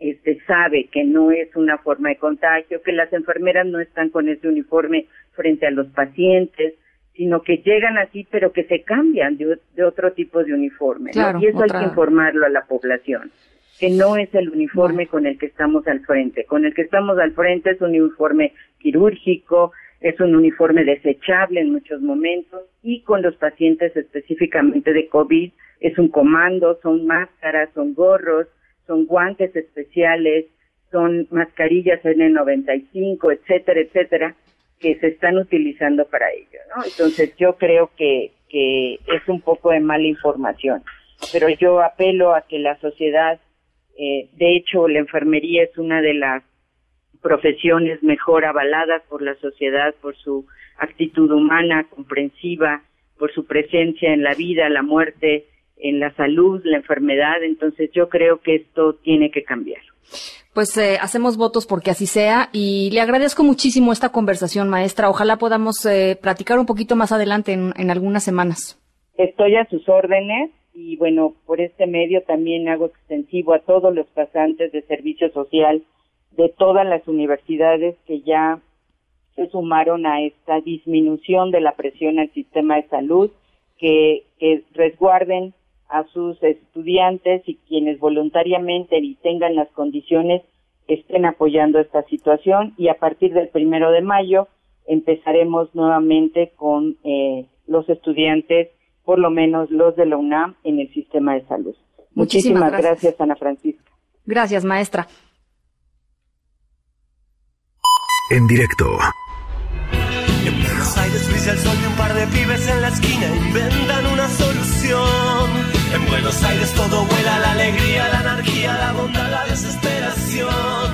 este sabe que no es una forma de contagio, que las enfermeras no están con ese uniforme frente a los pacientes, sino que llegan así, pero que se cambian de, de otro tipo de uniforme. Claro, ¿no? Y eso otra... hay que informarlo a la población, que no es el uniforme bueno. con el que estamos al frente. Con el que estamos al frente es un uniforme quirúrgico, es un uniforme desechable en muchos momentos y con los pacientes específicamente de COVID es un comando, son máscaras, son gorros, son guantes especiales, son mascarillas ene noventa y cinco, etcétera, etcétera, que se están utilizando para ello, ¿no? Entonces yo creo que, que es un poco de mala información, pero yo apelo a que la sociedad, eh, de hecho la enfermería es una de las profesiones mejor avaladas por la sociedad, por su actitud humana, comprensiva, por su presencia en la vida, la muerte, en la salud, la enfermedad. Entonces yo creo que esto tiene que cambiar. Pues eh, hacemos votos porque así sea y le agradezco muchísimo esta conversación, maestra. Ojalá podamos eh, platicar un poquito más adelante en, en algunas semanas. Estoy a sus órdenes. Y bueno, por este medio también hago extensivo a todos los pasantes de servicio social de todas las universidades que ya se sumaron a esta disminución de la presión al sistema de salud, que, que resguarden a sus estudiantes y quienes voluntariamente y tengan las condiciones estén apoyando esta situación y a partir del primero de mayo empezaremos nuevamente con eh, los estudiantes, por lo menos los de la UNAM, en el sistema de salud. Muchísimas, Muchísimas gracias. gracias, Ana Francisca. Gracias, maestra. En directo. En Buenos Aires brilla el sol y un par de pibes en la esquina inventan una solución. En Buenos Aires todo vuela, la alegría, la anarquía, la bondad, la desesperación.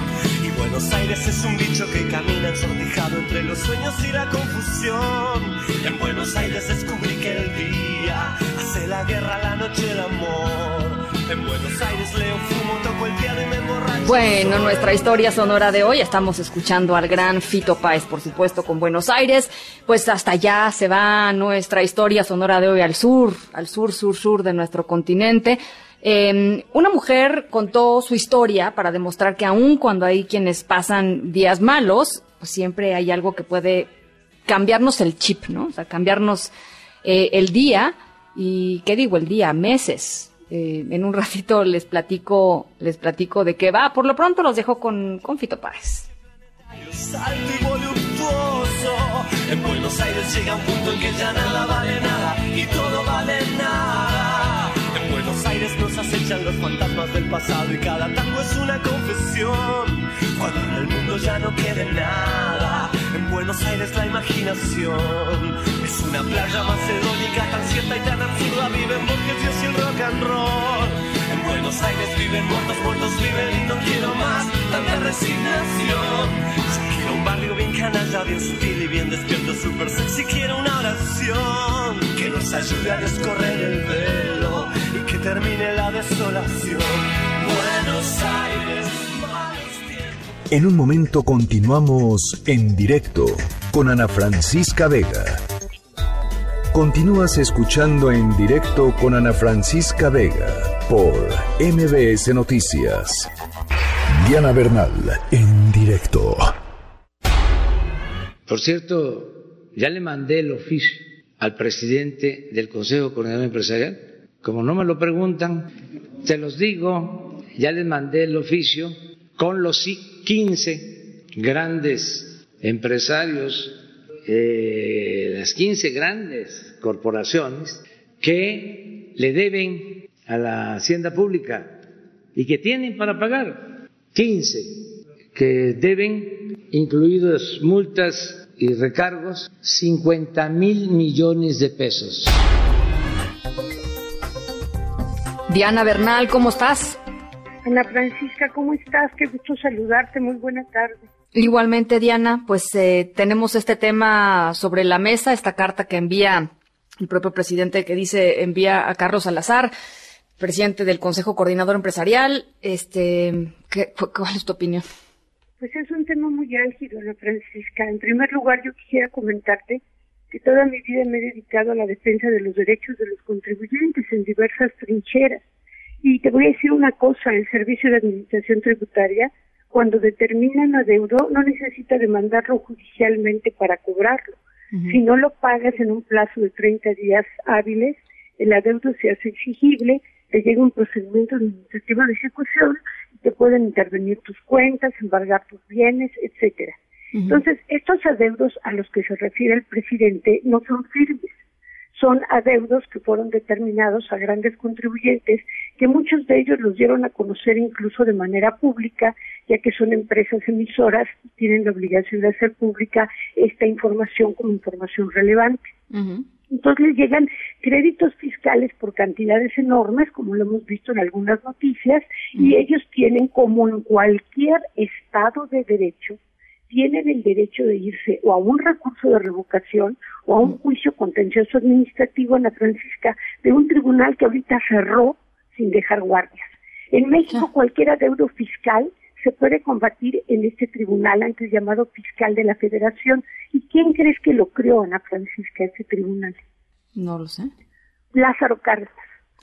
Y Buenos Aires es un bicho que camina ensortijado entre los sueños y la confusión. En Buenos Aires descubrí que el día hace la guerra, la noche el amor. En Buenos Aires leo, fumo, toco el piano y me emborracho. Bueno, nuestra historia sonora de hoy estamos escuchando al gran Fito Páez, por supuesto, con Buenos Aires. Pues hasta allá se va nuestra historia sonora de hoy al sur, al sur, sur, sur de nuestro continente. Eh, una mujer contó su historia para demostrar que aun cuando hay quienes pasan días malos, pues siempre hay algo que puede cambiarnos el chip, ¿no? O sea, cambiarnos eh, el día y, ¿qué digo? El día, meses. Eh, en un ratito les platico, les platico de qué va. Por lo pronto los dejo con, con Fito Páez. Salto y voluptuoso. En Buenos Aires llega un punto en que ya nada vale nada y todo vale nada. En Buenos Aires nos acechan los fantasmas del pasado y cada tango es una confesión. Cuando en el mundo ya no quede nada. En Buenos Aires la imaginación es una playa macedónica tan cierta y tan absurda. Viven bosques, dios y el rock and roll. En Buenos Aires viven, muertos, muertos viven, y no quiero más tanta resignación. Yo quiero un barrio bien canalla, bien sutil y bien despierto, super sexy. Quiero una oración que nos ayude a descorrer el velo y que termine la desolación. Buenos Aires, malos tiempos. En un momento continuamos en directo con Ana Francisca Vega. Continúas escuchando en directo con Ana Francisca Vega por M B S Noticias. Diana Bernal, en directo. Por cierto, ya le mandé el oficio al presidente del Consejo Coordinador Empresarial. Como no me lo preguntan, te los digo, ya les mandé el oficio con los quince grandes empresarios, Eh, las quince grandes corporaciones que le deben a la hacienda pública y que tienen para pagar, quince que deben, incluidos multas y recargos, cincuenta mil millones de pesos. Diana Bernal, ¿cómo estás? Ana Francisca, ¿cómo estás? Qué gusto saludarte, muy buena tarde. Igualmente, Diana, pues eh, tenemos este tema sobre la mesa, esta carta que envía el propio presidente, que dice, envía a Carlos Salazar, presidente del Consejo Coordinador Empresarial. Este, ¿qué, ¿Cuál es tu opinión? Pues es un tema muy álgido, Ana Francisca. En primer lugar, yo quisiera comentarte que toda mi vida me he dedicado a la defensa de los derechos de los contribuyentes en diversas trincheras. Y te voy a decir una cosa, el Servicio de Administración Tributaria, cuando determinan adeudo, no necesita demandarlo judicialmente para cobrarlo. Uh-huh. Si no lo pagas en un plazo de treinta días hábiles, el adeudo se hace exigible, te llega un procedimiento administrativo de ejecución, te pueden intervenir tus cuentas, embargar tus bienes, etcétera. Uh-huh. Entonces, estos adeudos a los que se refiere el presidente no son firmes. Son adeudos que fueron determinados a grandes contribuyentes, que muchos de ellos los dieron a conocer incluso de manera pública, ya que son empresas emisoras y tienen la obligación de hacer pública esta información como información relevante. Uh-huh. Entonces les llegan créditos fiscales por cantidades enormes, como lo hemos visto en algunas noticias, uh-huh. y ellos tienen, como en cualquier Estado de Derecho, tienen el derecho de irse o a un recurso de revocación o a un juicio contencioso administrativo, Ana Francisca, de un tribunal que ahorita cerró sin dejar guardias. En México, cualquier adeudo fiscal se puede combatir en este tribunal, antes llamado Fiscal de la Federación. ¿Y quién crees que lo creó, Ana Francisca, este tribunal? No lo sé. Lázaro Cárdenas.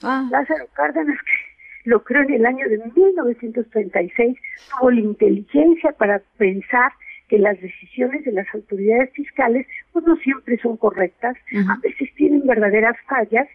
Ah. Lázaro Cárdenas, que lo creó en el año de mil novecientos treinta y seis, tuvo la inteligencia para pensar que las decisiones de las autoridades fiscales pues no siempre son correctas, uh-huh. a veces tienen verdaderas fallas,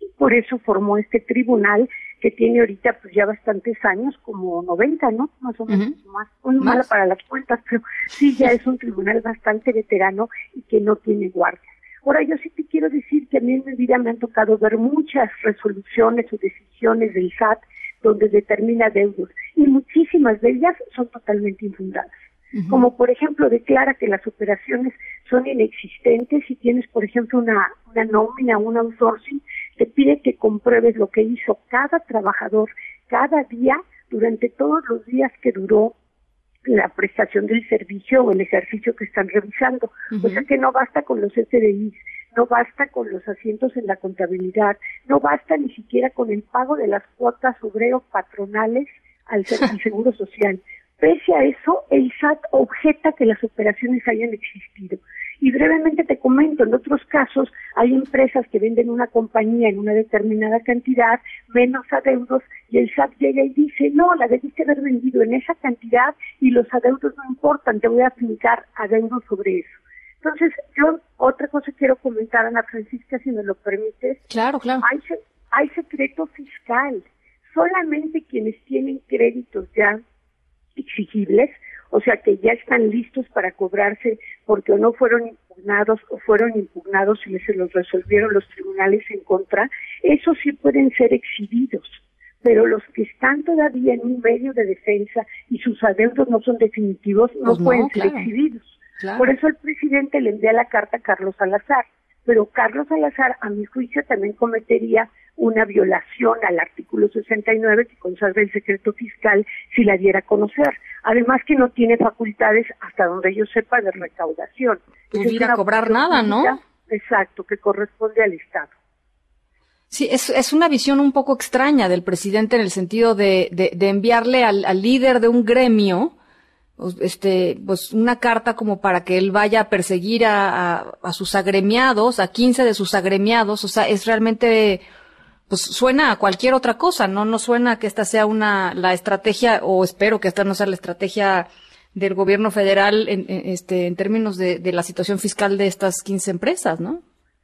y por eso formó este tribunal que tiene ahorita pues ya bastantes años, como noventa, ¿no? Más o menos, uh-huh. más, muy ¿Más? mala para las cuentas, pero sí ya es un tribunal bastante veterano y que no tiene guardias. Ahora, yo sí te quiero decir que a mí en mi vida me han tocado ver muchas resoluciones o decisiones del S A T donde determina deudas, y muchísimas de ellas son totalmente infundadas. Uh-huh. Como, por ejemplo, declara que las operaciones son inexistentes. Si tienes, por ejemplo, una, una nómina, un outsourcing, te pide que compruebes lo que hizo cada trabajador cada día durante todos los días que duró la prestación del servicio o el ejercicio que están revisando. Uh-huh. O sea que no basta con los S D Is, no basta con los asientos en la contabilidad, no basta ni siquiera con el pago de las cuotas obrero patronales al Seguro Social. Pese a eso, el S A T objeta que las operaciones hayan existido. Y brevemente te comento, en otros casos hay empresas que venden una compañía en una determinada cantidad, menos adeudos, y el S A T llega y dice, no, la debiste haber vendido en esa cantidad y los adeudos no importan, te voy a aplicar adeudos sobre eso. Entonces, yo otra cosa quiero comentar, Ana Francisca, si me lo permites. Claro, claro. Hay, hay secreto fiscal. Solamente quienes tienen créditos ya exigibles, o sea que ya están listos para cobrarse porque o no fueron impugnados o fueron impugnados y se los resolvieron los tribunales en contra, esos sí pueden ser exhibidos, pero los que están todavía en un medio de defensa y sus adeudos no son definitivos, no pues pueden no, ser claro. exhibidos. Claro. Por eso el presidente le envía la carta a Carlos Salazar, pero Carlos Salazar, a mi juicio, también cometería una violación al artículo sesenta y nueve que consagra el secreto fiscal si la diera a conocer. Además que no tiene facultades, hasta donde yo sepa, de recaudación. Pudiera cobrar nada, ¿no? Exacto, que corresponde al Estado. Sí, es, es una visión un poco extraña del presidente en el sentido de, de, de enviarle al, al líder de un gremio este, pues una carta como para que él vaya a perseguir a, a, a sus agremiados, a quince de sus agremiados. O sea, es realmente... pues suena a cualquier otra cosa, ¿no? No suena a que esta sea una la estrategia, o espero que esta no sea la estrategia del gobierno federal en, en, este, en términos de, de la situación fiscal de estas quince empresas, ¿no?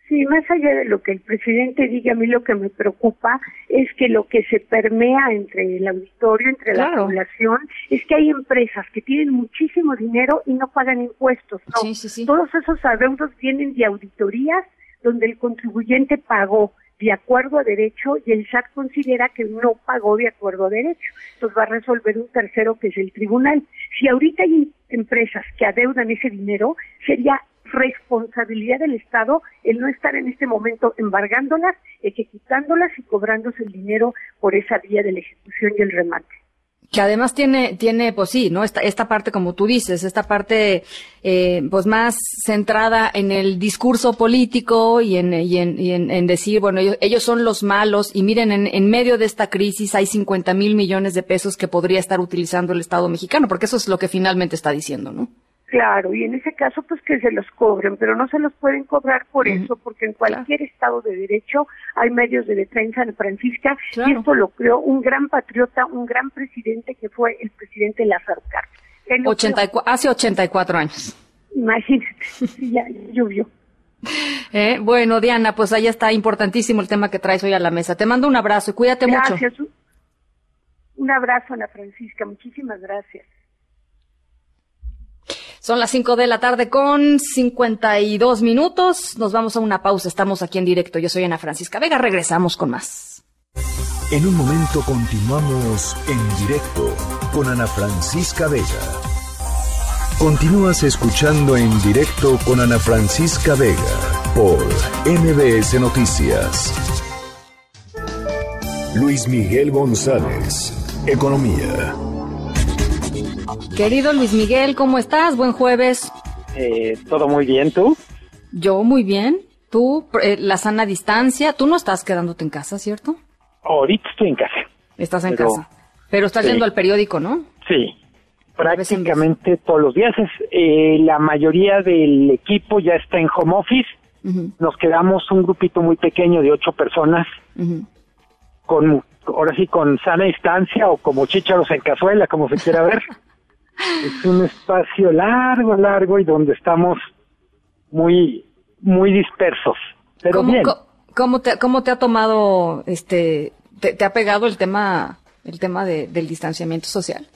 Sí, más allá de lo que el presidente diga, a mí lo que me preocupa es que lo que se permea entre el auditorio, entre la claro. población, es que hay empresas que tienen muchísimo dinero y no pagan impuestos, ¿no? Sí, sí, sí. Todos esos adeudos vienen de auditorías donde el contribuyente pagó de acuerdo a derecho, y el S A T considera que no pagó de acuerdo a derecho. Entonces va a resolver un tercero, que es el tribunal. Si ahorita hay empresas que adeudan ese dinero, sería responsabilidad del Estado el no estar en este momento embargándolas, ejecutándolas y cobrándose el dinero por esa vía de la ejecución y el remate. Que además tiene, tiene, pues sí, ¿no? Esta, esta parte, como tú dices, esta parte, eh, pues más centrada en el discurso político y en, y en, y en, en decir, bueno, ellos, ellos son los malos y miren, en, en medio de esta crisis hay cincuenta mil millones de pesos que podría estar utilizando el Estado mexicano, porque eso es lo que finalmente está diciendo, ¿no? Claro, y en ese caso, pues que se los cobren, pero no se los pueden cobrar por uh-huh. eso, porque en cualquier claro. Estado de Derecho hay medios de defensa en Francisca, claro. y esto lo creó un gran patriota, un gran presidente, que fue el presidente Lázaro Cárdenas. ochenta y cuatro, hace ochenta y cuatro años. Imagínate, ya llovió. Eh, bueno, Diana, pues ahí está importantísimo el tema que traes hoy a la mesa. Te mando un abrazo y cuídate gracias. mucho. Gracias. Un abrazo, Ana Francisca, muchísimas gracias. Son las cinco de la tarde con cincuenta y dos minutos. Nos vamos a una pausa. Estamos aquí en directo. Yo soy Ana Francisca Vega. Regresamos con más. En un momento continuamos en directo con Ana Francisca Vega. Continúas escuchando en directo con Ana Francisca Vega por M B S Noticias. Luis Miguel González, Economía. Querido Luis Miguel, ¿cómo estás? Buen jueves. Eh, Todo muy bien, ¿tú? Yo muy bien. Tú, eh, la sana distancia. Tú no estás quedándote en casa, ¿cierto? Ahorita estoy en casa. Estás en Pero, casa. Pero estás sí. yendo al periódico, ¿no? Sí. Prácticamente todos los días. Es, eh, la mayoría del equipo ya está en home office. Uh-huh. Nos quedamos un grupito muy pequeño de ocho personas. Uh-huh. Con, ahora sí, con sana distancia o como chícharos en cazuela, como se quiera ver. Es un espacio largo, largo, y donde estamos muy, muy dispersos. Pero ¿Cómo, bien. ¿cómo te, cómo te ha tomado, este, te, te ha pegado el tema, el tema de, del distanciamiento social?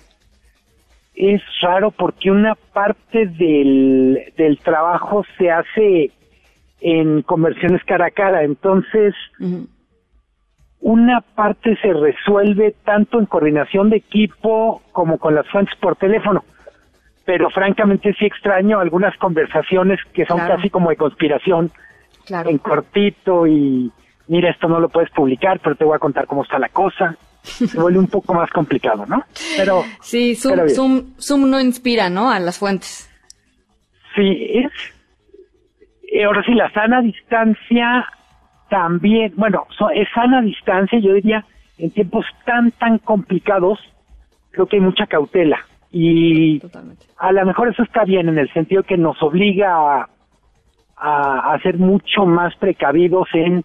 Es raro porque una parte del, del trabajo se hace en conversiones cara a cara, entonces uh-huh. una parte se resuelve tanto en coordinación de equipo como con las fuentes por teléfono. Pero francamente sí extraño algunas conversaciones que son claro. casi como de conspiración. Claro. En cortito y mira, esto no lo puedes publicar, pero te voy a contar cómo está la cosa. Se vuelve un poco más complicado, ¿no? Pero sí, Zoom, pero Zoom, Zoom no inspira, ¿no? A las fuentes. Sí, es... Ahora sí, la sana distancia... También, bueno, es sana distancia, yo diría, en tiempos tan, tan complicados, creo que hay mucha cautela. Y totalmente. A lo mejor eso está bien, en el sentido que nos obliga a, a, a ser mucho más precavidos en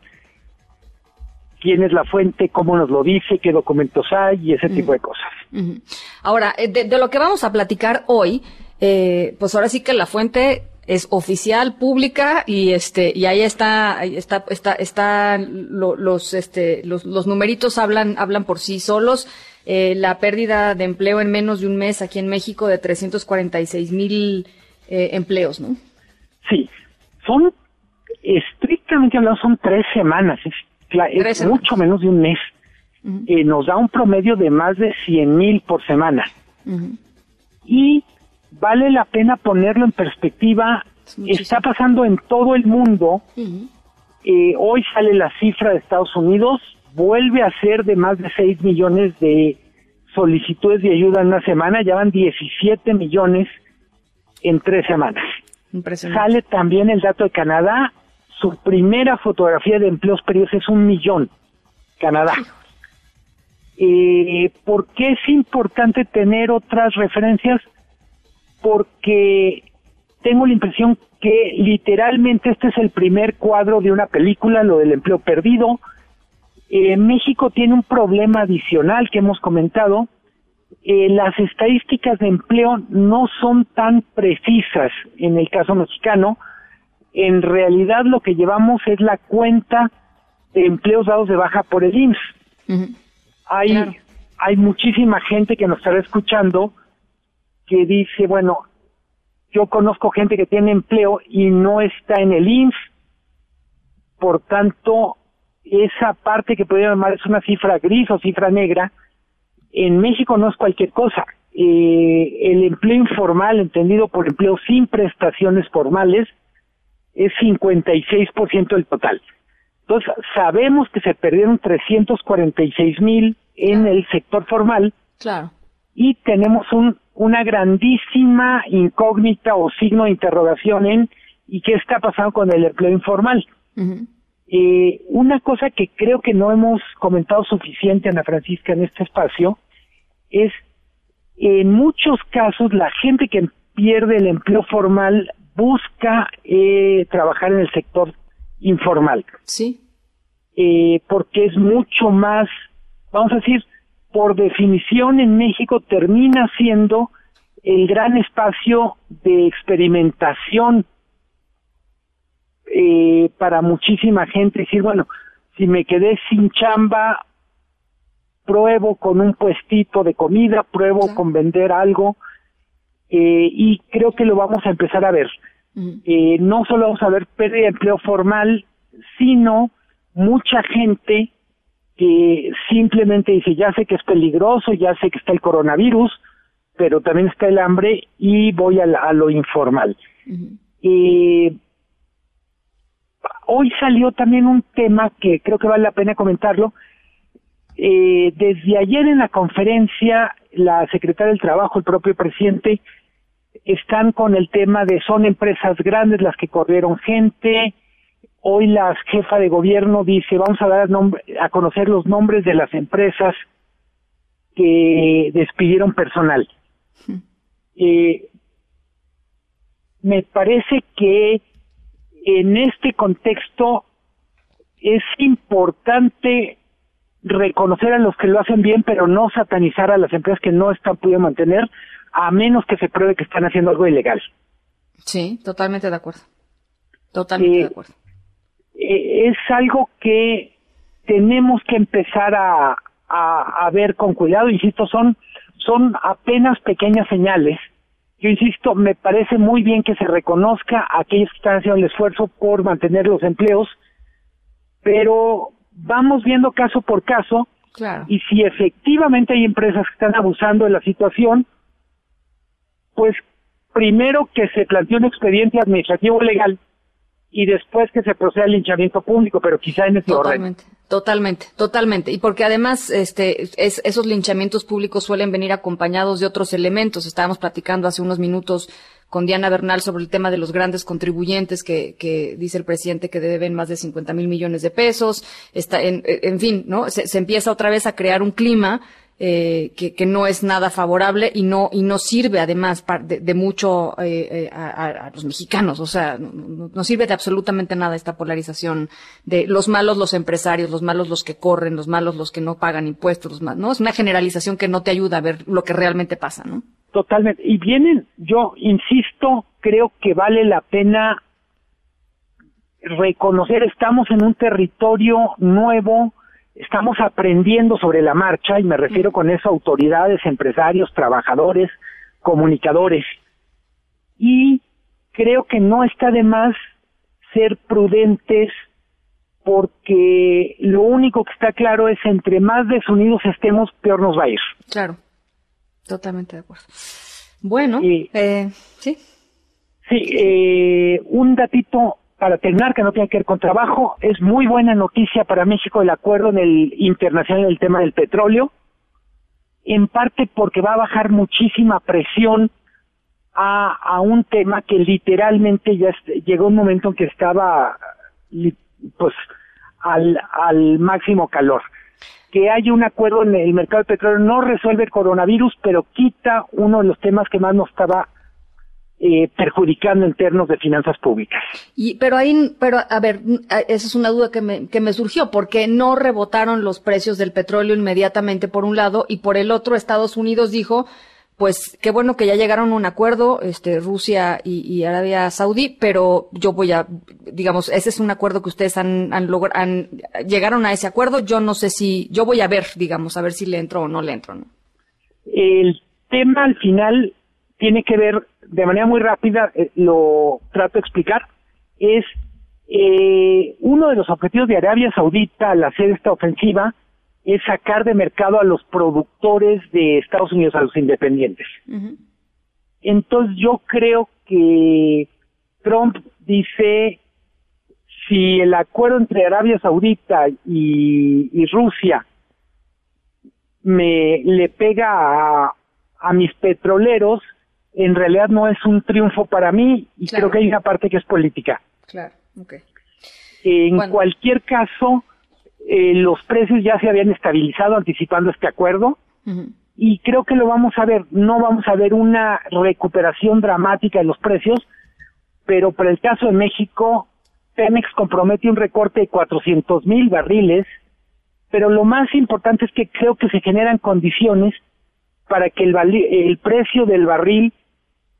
quién es la fuente, cómo nos lo dice, qué documentos hay y ese uh-huh. tipo de cosas. Uh-huh. Ahora, de, de lo que vamos a platicar hoy, eh, pues ahora sí que la fuente... es oficial, pública, y este, y ahí está, ahí está, está, está lo, los, este, los, los numeritos hablan, hablan por sí solos. Eh, la pérdida de empleo en menos de un mes aquí en México de trescientos cuarenta y seis mil eh, empleos, ¿no? Sí, son, estrictamente hablando, son tres semanas, es, es tres semanas. Mucho menos de un mes. Uh-huh. Eh, nos da un promedio de más de cien mil por semana. Uh-huh. Y vale la pena ponerlo en perspectiva, es está pasando en todo el mundo. Uh-huh. eh, hoy sale la cifra de Estados Unidos, vuelve a ser de más de seis millones de solicitudes de ayuda en una semana, ya van diecisiete millones en tres semanas. Impresionante. Sale también el dato de Canadá, su primera fotografía de empleos perdidos es un millón, Canadá. Eh, ¿Por qué es importante tener otras referencias? Porque tengo la impresión que literalmente este es el primer cuadro de una película, lo del empleo perdido. Eh, México tiene un problema adicional que hemos comentado. Eh, las estadísticas de empleo no son tan precisas en el caso mexicano. En realidad lo que llevamos es la cuenta de empleos dados de baja por el I M S S. Uh-huh. Hay, claro. hay muchísima gente que nos estará escuchando que dice, bueno, yo conozco gente que tiene empleo y no está en el I M S S, por tanto, esa parte que podría llamar es una cifra gris o cifra negra, en México no es cualquier cosa. Eh, el empleo informal, entendido por empleo sin prestaciones formales, es cincuenta y seis por ciento del total. Entonces, sabemos que se perdieron trescientos cuarenta y seis mil en el sector formal. Claro. Y tenemos un una grandísima incógnita o signo de interrogación en ¿y qué está pasando con el empleo informal? Uh-huh. Eh, una cosa que creo que no hemos comentado suficiente, Ana Francisca, en este espacio, es en muchos casos la gente que pierde el empleo formal busca eh, trabajar en el sector informal. Sí. Eh, porque es mucho más, vamos a decir, por definición en México termina siendo el gran espacio de experimentación eh, para muchísima gente. Decir, bueno, si me quedé sin chamba, pruebo con un puestito de comida, pruebo sí. con vender algo, eh, y creo que lo vamos a empezar a ver. Uh-huh. Eh, no solo vamos a ver pérdida de empleo formal, sino mucha gente que simplemente dice, ya sé que es peligroso, ya sé que está el coronavirus, pero también está el hambre y voy a, la, a lo informal. Uh-huh. Eh, hoy salió también un tema que creo que vale la pena comentarlo. Eh, desde ayer en la conferencia, la secretaria del Trabajo, el propio presidente, están con el tema de son empresas grandes las que corrieron gente. Hoy la jefa de gobierno dice, vamos a dar nombre, a conocer los nombres de las empresas que despidieron personal. Sí. Eh, me parece que en este contexto es importante reconocer a los que lo hacen bien, pero no satanizar a las empresas que no están pudiendo mantener, a menos que se pruebe que están haciendo algo ilegal. Sí, totalmente de acuerdo. Totalmente eh, de acuerdo. Es algo que tenemos que empezar a, a, a ver con cuidado, insisto, son, son apenas pequeñas señales. Yo insisto, me parece muy bien que se reconozca a aquellos que están haciendo el esfuerzo por mantener los empleos, pero vamos viendo caso por caso, claro. Y si efectivamente hay empresas que están abusando de la situación, pues primero que se plantee un expediente administrativo legal, y después que se proceda al linchamiento público, pero quizá en ese totalmente, orden. Totalmente, totalmente. Y porque además este, es, esos linchamientos públicos suelen venir acompañados de otros elementos. Estábamos platicando hace unos minutos con Diana Bernal sobre el tema de los grandes contribuyentes que, que dice el presidente que deben más de cincuenta mil millones de pesos. Está en, en fin, ¿no? Se, se empieza otra vez a crear un clima Eh, que, que no es nada favorable y no y no sirve además de, de mucho eh, eh, a, a los mexicanos, o sea, no, no sirve de absolutamente nada esta polarización de los malos los empresarios, los malos los que corren, los malos los que no pagan impuestos, los malos, ¿no? Es una generalización que no te ayuda a ver lo que realmente pasa, ¿no? Totalmente. Y vienen, yo insisto, creo que vale la pena reconocer, estamos en un territorio nuevo. Estamos aprendiendo sobre la marcha, y me refiero con eso a autoridades, empresarios, trabajadores, comunicadores. Y creo que no está de más ser prudentes, porque lo único que está claro es entre más desunidos estemos, peor nos va a ir. Claro, totalmente de acuerdo. Bueno, eh, eh, sí. Sí, eh, un datito para terminar, que no tiene que ver con trabajo, es muy buena noticia para México el acuerdo en el internacional del tema del petróleo, en parte porque va a bajar muchísima presión a, a un tema que literalmente ya llegó un momento en que estaba pues al, al máximo calor. Que haya un acuerdo en el mercado del petróleo no resuelve el coronavirus, pero quita uno de los temas que más nos estaba eh, perjudicando en términos de finanzas públicas. Y pero ahí, pero a ver, esa es una duda que me que me surgió, porque no rebotaron los precios del petróleo inmediatamente por un lado y por el otro Estados Unidos dijo, pues qué bueno que ya llegaron a un acuerdo, este Rusia y, y Arabia Saudí, pero yo voy a, digamos, ese es un acuerdo que ustedes han, han logrado, han, llegaron a ese acuerdo, yo no sé si, yo voy a ver, digamos, a ver si le entro o no le entro, ¿no? El tema al final tiene que ver, de manera muy rápida, eh, lo trato de explicar, es eh, uno de los objetivos de Arabia Saudita al hacer esta ofensiva, es sacar de mercado a los productores de Estados Unidos, a los independientes. Uh-huh. Entonces yo creo que Trump dice, si el acuerdo entre Arabia Saudita y, y Rusia me le pega a, a mis petroleros, en realidad no es un triunfo para mí, y claro, creo que hay una parte que es política. Claro, okay. En bueno. cualquier caso... Eh, los precios ya se habían estabilizado anticipando este acuerdo, uh-huh, y creo que lo vamos a ver, no vamos a ver una recuperación dramática de los precios, pero para el caso de México, Pemex compromete un recorte de cuatrocientos mil barriles, pero lo más importante es que creo que se generan condiciones para que el, el precio del barril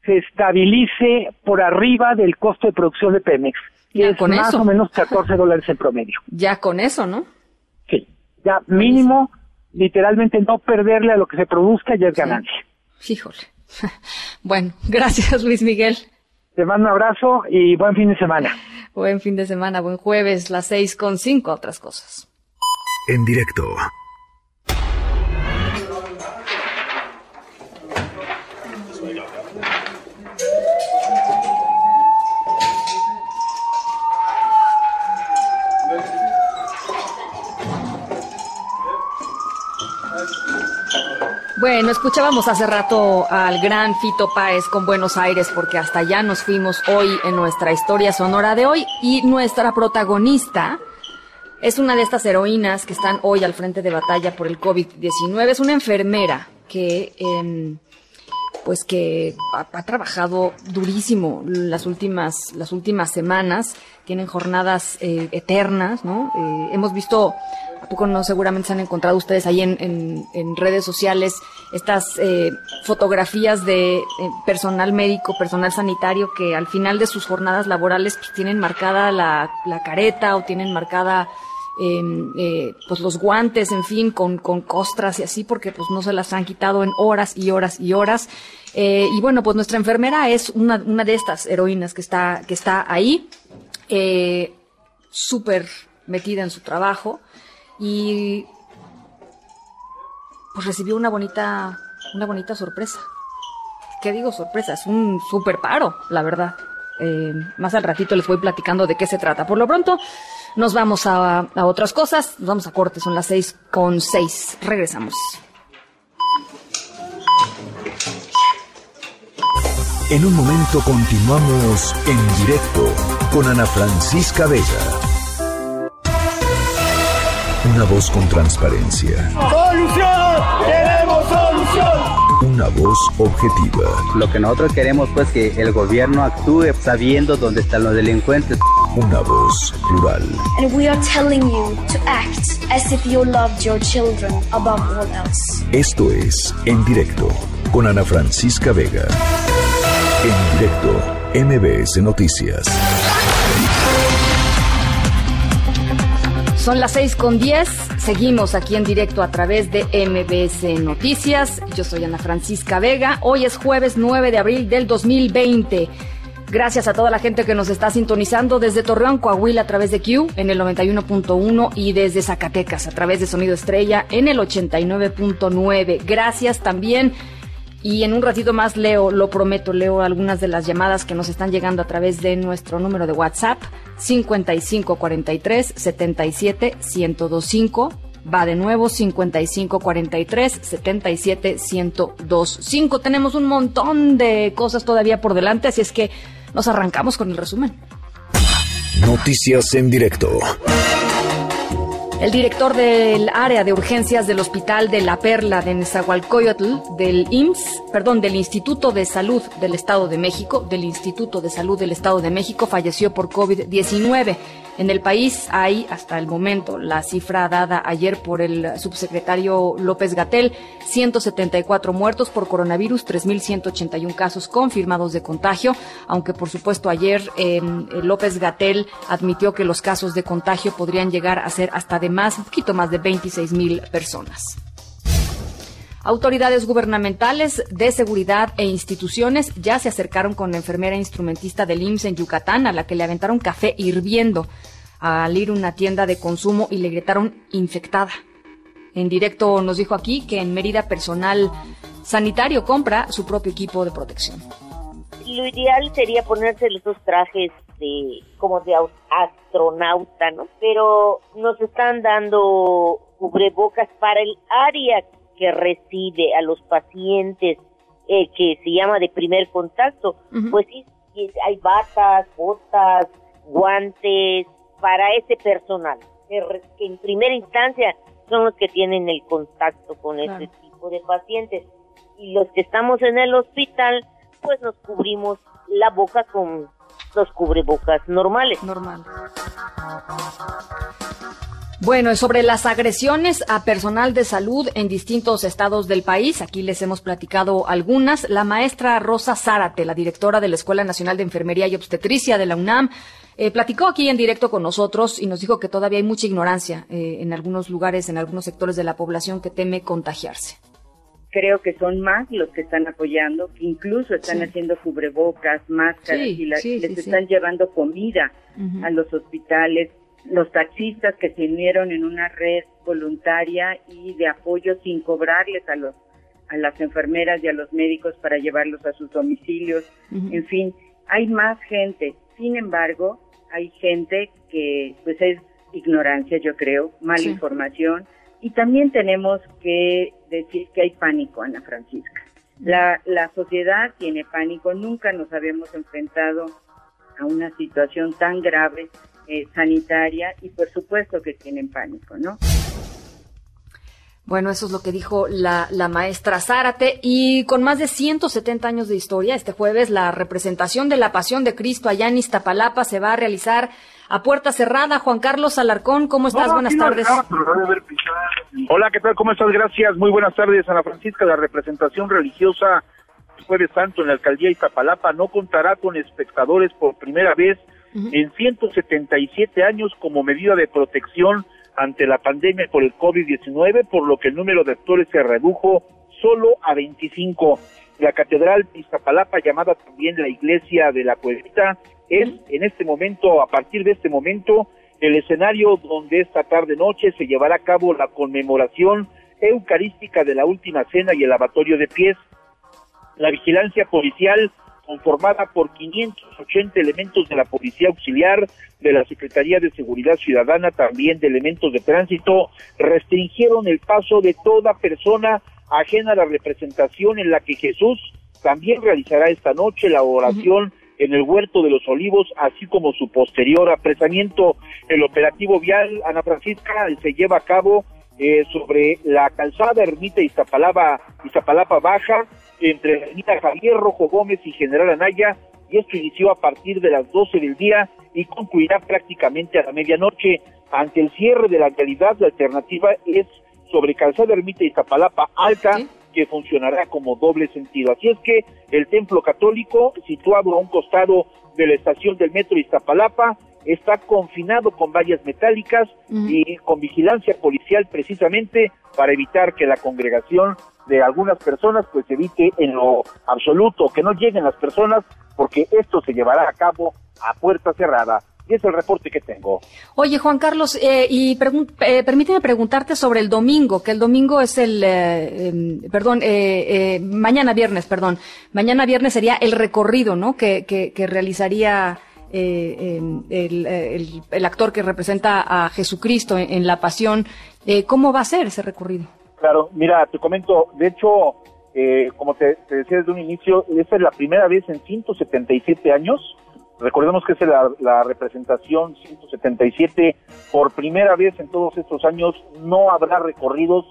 se estabilice por arriba del costo de producción de Pemex, que ya es con más eso. o menos catorce dólares en promedio. Ya con eso, ¿no? Sí, ya mínimo, sí. Literalmente no perderle a lo que se produzca ya es sí. ganancia. Híjole. Bueno, gracias Luis Miguel. Te mando un abrazo y buen fin de semana. Buen fin de semana, buen jueves, las seis con cinco, otras cosas. En directo. Bueno, escuchábamos hace rato al gran Fito Páez con Buenos Aires, porque hasta allá nos fuimos hoy en nuestra historia sonora de hoy, y nuestra protagonista es una de estas heroínas que están hoy al frente de batalla por el COVID diecinueve, es una enfermera que eh, pues que ha, ha trabajado durísimo las últimas las últimas semanas, tienen jornadas eh, eternas, ¿no? Eh, hemos visto, ¿a poco no? Seguramente se han encontrado ustedes ahí en, en, en redes sociales estas eh, fotografías de eh, personal médico, personal sanitario que al final de sus jornadas laborales pues, tienen marcada la, la careta o tienen marcada eh, eh, pues los guantes, en fin, con, con costras y así, porque pues no se las han quitado en horas y horas y horas. Eh, y bueno, pues nuestra enfermera es una, una de estas heroínas que está, que está ahí, eh, súper metida en su trabajo. Y pues recibió una bonita, una bonita sorpresa. ¿Qué digo sorpresa? Es un súper paro, la verdad. Eh, más al ratito les voy platicando de qué se trata. Por lo pronto, nos vamos a, a otras cosas. Nos vamos a corte, son las seis con seis. Regresamos. En un momento continuamos en directo con Ana Francisca Vega. Una voz con transparencia. ¡Solución! ¡Queremos solución! Una voz objetiva. Lo que nosotros queremos, pues, que el gobierno actúe sabiendo dónde están los delincuentes. Una voz plural. And we are telling you to act as if you loved your children above all else. Esto es En Directo con Ana Francisca Vega. En Directo, M B S Noticias. Son las seis con diez, seguimos aquí en directo a través de M B S Noticias. Yo soy Ana Francisca Vega, hoy es jueves nueve de abril del dos mil veinte. Gracias a toda la gente que nos está sintonizando desde Torreón, Coahuila a través de Q en el noventa y uno punto uno y desde Zacatecas a través de Sonido Estrella en el ochenta y nueve punto nueve. Gracias también Y en un ratito más leo, lo prometo, leo algunas de las llamadas que nos están llegando a través de nuestro número de WhatsApp, cinco cinco cuatro tres, siete siete uno cero dos cinco. Va de nuevo, cinco cinco cuatro tres, siete siete uno cero dos cinco. Tenemos un montón de cosas todavía por delante, así es que nos arrancamos con el resumen. Noticias en directo. El director del área de urgencias del Hospital de la Perla de Nezahualcóyotl del I M S S, perdón, del Instituto de Salud del Estado de México, del Instituto de Salud del Estado de México, falleció por COVID diecinueve. En el país hay, hasta el momento, la cifra dada ayer por el subsecretario López Gatell, ciento setenta y cuatro muertos por coronavirus, tres mil ciento ochenta y uno casos confirmados de contagio, aunque por supuesto ayer eh, López Gatell admitió que los casos de contagio podrían llegar a ser hasta de más, un poquito más de veintiséis mil personas. Autoridades gubernamentales de seguridad e instituciones ya se acercaron con la enfermera instrumentista del I M S S en Yucatán, a la que le aventaron café hirviendo al ir a una tienda de consumo y le gritaron infectada. En directo nos dijo aquí que en Mérida personal sanitario compra su propio equipo de protección. Lo ideal sería ponerse esos trajes de como de astronauta, ¿no? Pero nos están dando cubrebocas para el área que recibe a los pacientes, eh, que se llama de primer contacto. Uh-huh. Pues sí, hay batas, botas, guantes para ese personal, que, que en primera instancia son los que tienen el contacto con claro. Ese tipo de pacientes. Y los que estamos en el hospital, pues nos cubrimos la boca con los cubrebocas normales. Normal. Bueno, sobre las agresiones a personal de salud en distintos estados del país, aquí les hemos platicado algunas. La maestra Rosa Zárate, la directora de la Escuela Nacional de Enfermería y Obstetricia de la UNAM, eh, platicó aquí en directo con nosotros y nos dijo que todavía hay mucha ignorancia eh, en algunos lugares, en algunos sectores de la población que teme contagiarse. Creo que son más los que están apoyando, que incluso están sí. haciendo cubrebocas, máscaras, sí, y las, sí, les sí, están sí. llevando comida uh-huh. a los hospitales. Los taxistas que se unieron en una red voluntaria y de apoyo sin cobrarles a los a las enfermeras y a los médicos para llevarlos a sus domicilios. Uh-huh. En fin, hay más gente. Sin embargo, hay gente que pues es ignorancia, yo creo, mala sí. información. Y también tenemos que decir que hay pánico, Ana Francisca. Uh-huh. La, la sociedad tiene pánico. Nunca nos habíamos enfrentado a una situación tan grave Eh, sanitaria y por supuesto que tienen pánico, ¿no? Bueno, eso es lo que dijo la, la maestra Zárate. Y con más de ciento setenta años de historia, este jueves la representación de la Pasión de Cristo allá en Iztapalapa se va a realizar a puerta cerrada. Juan Carlos Alarcón, ¿cómo estás? No, buenas tardes. Hola, ¿qué tal? ¿Cómo estás? Gracias. Muy buenas tardes, Ana Francisca. La representación religiosa Jueves Santo en la alcaldía de Iztapalapa no contará con espectadores por primera vez Uh-huh. en ciento setenta y siete años como medida de protección ante la pandemia por el COVID diecinueve, por lo que el número de actores se redujo solo a veinticinco. La Catedral de Iztapalapa, llamada también la Iglesia de la Cuevita, es uh-huh. en este momento, a partir de este momento, el escenario donde esta tarde-noche se llevará a cabo la conmemoración eucarística de la Última Cena y el lavatorio de pies. La vigilancia policial, conformada por quinientos ochenta elementos de la Policía Auxiliar, de la Secretaría de Seguridad Ciudadana, también de elementos de tránsito, restringieron el paso de toda persona ajena a la representación en la que Jesús también realizará esta noche la oración uh-huh. en el Huerto de los Olivos, así como su posterior apresamiento. El operativo vial, Ana Francisca, se lleva a cabo eh, sobre la calzada Ermita Iztapalapa, Iztapalapa Baja, entre la avenida Javier Rojo Gómez y General Anaya, y esto inició a partir de las doce del día y concluirá prácticamente a la medianoche. Ante el cierre de la realidad, la alternativa es sobre calzada Ermita Iztapalapa Alta, ¿sí? que funcionará como doble sentido. Así es que el templo católico, situado a un costado de la estación del metro Iztapalapa, está confinado con vallas metálicas uh-huh. y con vigilancia policial, precisamente para evitar que la congregación de algunas personas pues evite en lo absoluto que no lleguen las personas, porque esto se llevará a cabo a puerta cerrada. Y es el reporte que tengo. Oye, Juan Carlos, eh, y pregun eh, permíteme preguntarte sobre el domingo, que el domingo es el, eh, eh, perdón, eh, eh, mañana viernes, perdón, mañana viernes sería el recorrido, ¿no?, que, que, que realizaría eh, eh, el, el, el actor que representa a Jesucristo en, en la Pasión. Eh, ¿Cómo va a ser ese recorrido? Claro, mira, te comento, de hecho, eh, como te, te decía desde un inicio, esta es la primera vez en ciento setenta y siete años. Recordemos que es la, la representación ciento setenta y siete, por primera vez en todos estos años no habrá recorridos,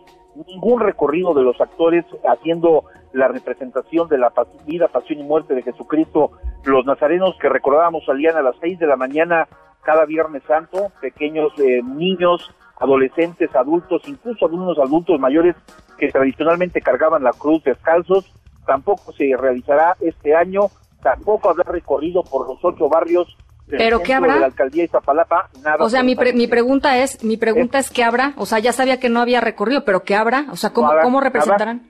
ningún recorrido de los actores haciendo la representación de la vida, pasión y muerte de Jesucristo. Los nazarenos que recordábamos salían a las seis de la mañana cada Viernes Santo, pequeños eh, niños, adolescentes, adultos, incluso algunos adultos mayores que tradicionalmente cargaban la cruz descalzos. Tampoco se realizará este año. Tampoco habrá recorrido por los ocho barrios del ¿Pero qué habrá? de la alcaldía de Iztapalapa. Nada. O sea, mi, pre mi pregunta es, mi pregunta es, es ¿qué habrá? O sea, ya sabía que no había recorrido, pero ¿qué habrá? O sea, ¿cómo, no habrá, ¿cómo representarán?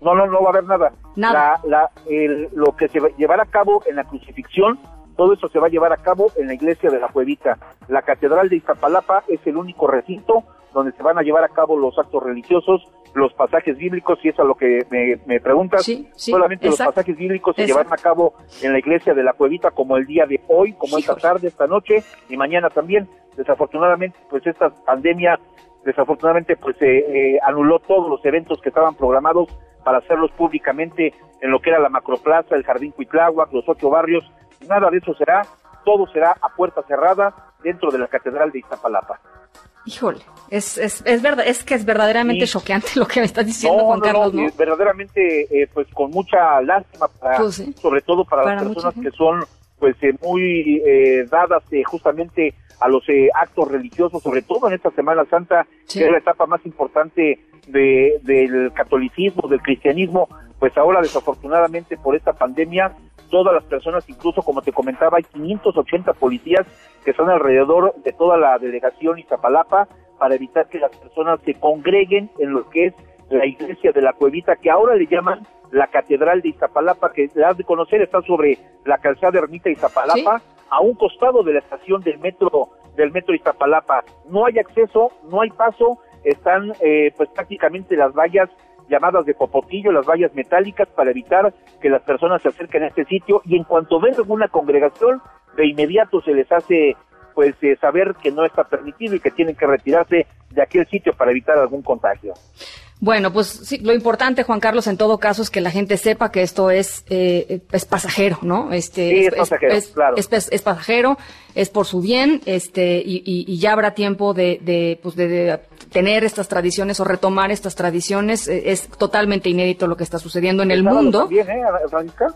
No, no, no va a haber nada. Nada. La, la, el, lo que se va a llevar a cabo en la crucifixión, todo eso se va a llevar a cabo en la iglesia de la Cuevita. La catedral de Iztapalapa es el único recinto donde se van a llevar a cabo los actos religiosos, los pasajes bíblicos, y eso es lo que me, me preguntas. Sí, sí, solamente exacto, los pasajes bíblicos se exacto. llevan a cabo en la iglesia de la Cuevita, como el día de hoy, como Híjole. esta tarde, esta noche y mañana también. Desafortunadamente, pues esta pandemia, desafortunadamente, pues eh, eh, anuló todos los eventos que estaban programados para hacerlos públicamente en lo que era la Macroplaza, el Jardín Cuitláhuac, los ocho barrios. Nada de eso será, todo será a puerta cerrada dentro de la Catedral de Iztapalapa. Híjole, es, es, es verdad, es que es verdaderamente choqueante sí. lo que me estás diciendo, no, Juan no, Carlos, ¿no? Es verdaderamente, eh, pues, con mucha lástima, para, pues, sí. sobre todo para, para las personas que son, pues, eh, muy eh, dadas eh, justamente a los eh, actos religiosos, sobre todo en esta Semana Santa, sí. que es la etapa más importante de, del catolicismo, del cristianismo. Pues ahora, desafortunadamente, por esta pandemia, todas las personas, incluso como te comentaba, hay quinientos ochenta policías que están alrededor de toda la delegación Iztapalapa para evitar que las personas se congreguen en lo que es la iglesia de la Cuevita, que ahora le llaman la Catedral de Iztapalapa, que la has de conocer, está sobre la calzada Ermita Iztapalapa, ¿sí?, a un costado de la estación del metro, del metro Iztapalapa. No hay acceso, no hay paso, están eh, pues prácticamente las vallas llamadas de popotillo, las vallas metálicas, para evitar que las personas se acerquen a este sitio, y en cuanto ven alguna congregación, de inmediato se les hace pues eh, saber que no está permitido y que tienen que retirarse de aquel sitio para evitar algún contagio. Bueno, pues sí, lo importante, Juan Carlos, en todo caso, es que la gente sepa que esto es eh, es pasajero, ¿no? Este, sí, es, es pasajero, es, claro. Es, es, es pasajero, es por su bien, este, y, y, y ya habrá tiempo de, de pues, de, de tener estas tradiciones o retomar estas tradiciones. Es totalmente inédito lo que está sucediendo en el, el mundo. También, ¿eh, Francisca?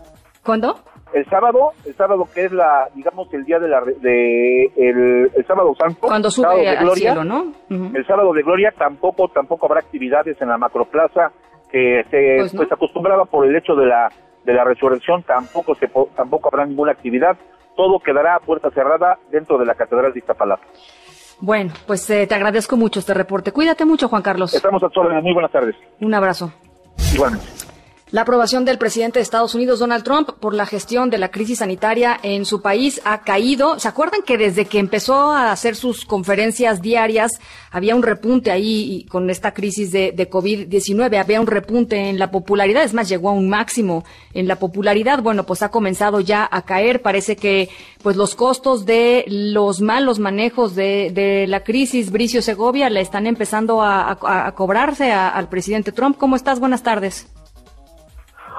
¿Cuándo? El sábado, el sábado que es la, digamos, el día de la, de, el, el sábado santo. Cuando sube sábado de al gloria, cielo, ¿no? Uh-huh. El sábado de gloria tampoco, tampoco habrá actividades en la Macroplaza, que se, pues, ¿no?, pues acostumbraba por el hecho de la, de la resurrección, tampoco se, tampoco habrá ninguna actividad. Todo quedará a puerta cerrada dentro de la Catedral de Iztapalapa. Bueno, pues eh, te agradezco mucho este reporte. Cuídate mucho, Juan Carlos. Estamos a tu orden. Muy buenas tardes. Un abrazo. Igualmente. La aprobación del presidente de Estados Unidos, Donald Trump, por la gestión de la crisis sanitaria en su país ha caído. ¿Se acuerdan que desde que empezó a hacer sus conferencias diarias había un repunte ahí con esta crisis de, de COVID diecinueve? Había un repunte en la popularidad, es más, llegó a un máximo en la popularidad. Bueno, pues ha comenzado ya a caer. Parece que pues los costos de los malos manejos de, de la crisis, Bricio Segovia, le están empezando a, a, a cobrarse a, al presidente Trump. ¿Cómo estás? Buenas tardes.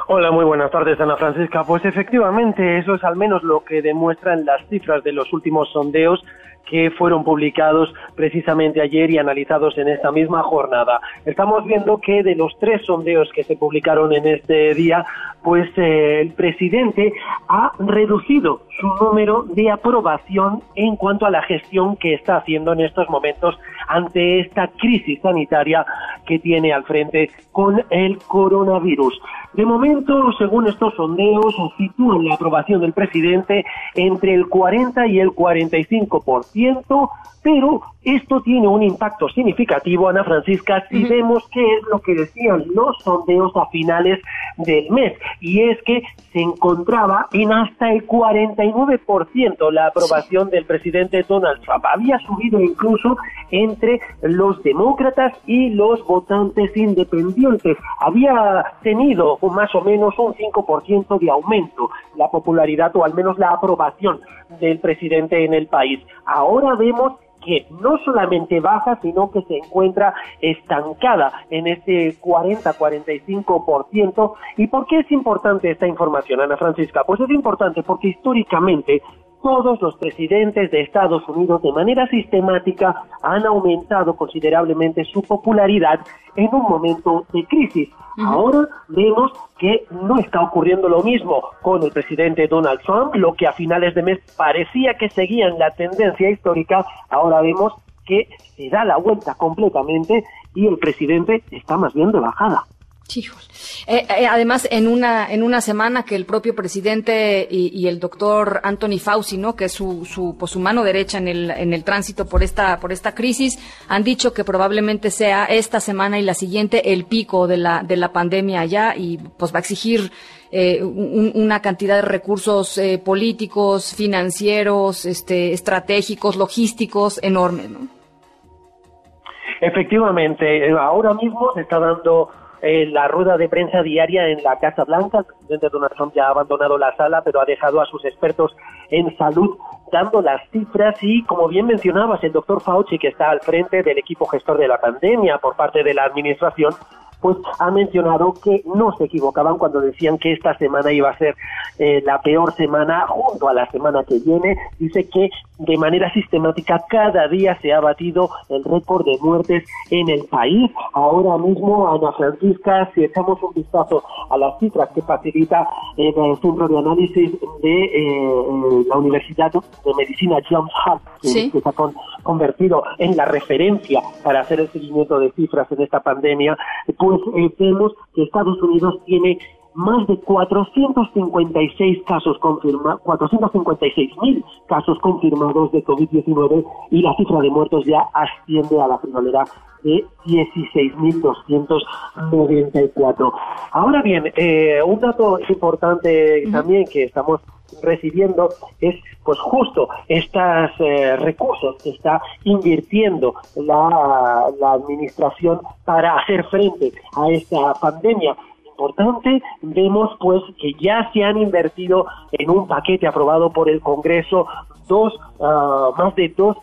Hola, muy buenas tardes, Ana Francisca. Pues efectivamente, eso es al menos lo que demuestran las cifras de los últimos sondeos que fueron publicados precisamente ayer y analizados en esta misma jornada. Estamos viendo que de los tres sondeos que se publicaron en este día, pues eh, el presidente ha reducido su número de aprobación en cuanto a la gestión que está haciendo en estos momentos ante esta crisis sanitaria que tiene al frente con el coronavirus. De momento, según estos sondeos, sitúan la aprobación del presidente entre el cuarenta y el cuarenta y cinco por ciento, pero esto tiene un impacto significativo, Ana Francisca, si uh-huh. vemos qué es lo que decían los sondeos a finales del mes, y es que se encontraba en hasta el cuarenta y nueve por ciento la aprobación sí. del presidente Donald Trump. Había subido incluso entre los demócratas y los votantes independientes. Había tenido más o menos un cinco por ciento de aumento la popularidad, o al menos la aprobación del presidente en el país. Ahora vemos que no solamente baja, sino que se encuentra estancada en este cuarenta a cuarenta y cinco por ciento. ¿Y por qué es importante esta información, Ana Francisca? Pues es importante porque históricamente todos los presidentes de Estados Unidos de manera sistemática han aumentado considerablemente su popularidad en un momento de crisis. Ahora vemos que no está ocurriendo lo mismo con el presidente Donald Trump. Lo que a finales de mes parecía que seguían la tendencia histórica, ahora vemos que se da la vuelta completamente y el presidente está más bien de bajada. Eh, eh, además, en una en una semana que el propio presidente y, y el doctor Anthony Fauci, ¿no?, que es su su, pues, su mano derecha en el en el tránsito por esta por esta crisis, han dicho que probablemente sea esta semana y la siguiente el pico de la de la pandemia allá, y pues va a exigir eh, un, una cantidad de recursos eh, políticos, financieros, este, estratégicos, logísticos enormes, ¿no? Efectivamente, ahora mismo se está dando Eh, la rueda de prensa diaria en la Casa Blanca. El presidente Donald Trump ya ha abandonado la sala, pero ha dejado a sus expertos en salud dando las cifras, y como bien mencionabas, el doctor Fauci, que está al frente del equipo gestor de la pandemia por parte de la administración, pues ha mencionado que no se equivocaban cuando decían que esta semana iba a ser eh, la peor semana junto a la semana que viene. Dice que de manera sistemática cada día se ha batido el récord de muertes en el país. Ahora mismo, Ana Francisca, si echamos un vistazo a las cifras que facilita eh, el Centro de Análisis de eh, la Universidad de Medicina Johns Hopkins, ¿sí?, que se ha con, convertido en la referencia para hacer el seguimiento de cifras en esta pandemia, pues Pues vemos que Estados Unidos tiene más de cuatrocientos cincuenta y seis casos confirmados, cuatrocientos cincuenta y seis mil casos confirmados de COVID diecinueve, y la cifra de muertos ya asciende a la friolera de dieciséis mil doscientos noventa y cuatro. Ahora bien, eh, un dato importante también que estamos recibiendo es pues justo estos eh, recursos que está invirtiendo la, la administración para hacer frente a esta pandemia. Importante, vemos pues que ya se han invertido en un paquete aprobado por el Congreso dos uh, más de dos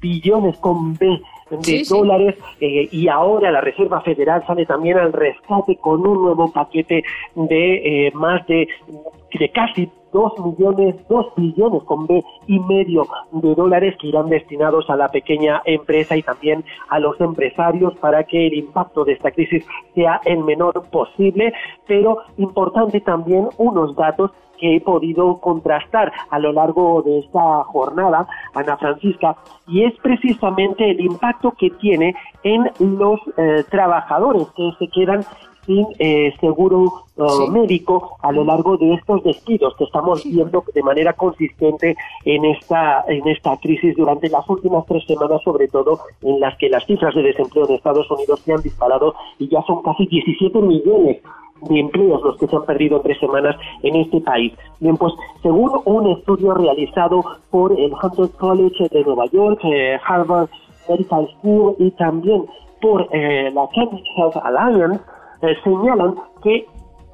billones con B de sí, dólares sí. Eh, y ahora la Reserva Federal sale también al rescate con un nuevo paquete de eh, más de, de casi dos millones, dos billones con B y medio de dólares que irán destinados a la pequeña empresa y también a los empresarios para que el impacto de esta crisis sea el menor posible. Pero importante también unos datos que he podido contrastar a lo largo de esta jornada, Ana Francisca, y es precisamente el impacto que tiene en los eh, trabajadores que se quedan sin eh, seguro eh, sí. médico a lo largo de estos despidos que estamos sí. viendo de manera consistente en esta en esta crisis durante las últimas tres semanas, sobre todo en las que las cifras de desempleo de Estados Unidos se han disparado y ya son casi diecisiete millones de empleos los que se han perdido en tres semanas en este país. Bien, pues según un estudio realizado por el Hunter College de Nueva York, eh, Harvard Medical School y también por eh, la Cambridge Health Alliance, Eh, señalan que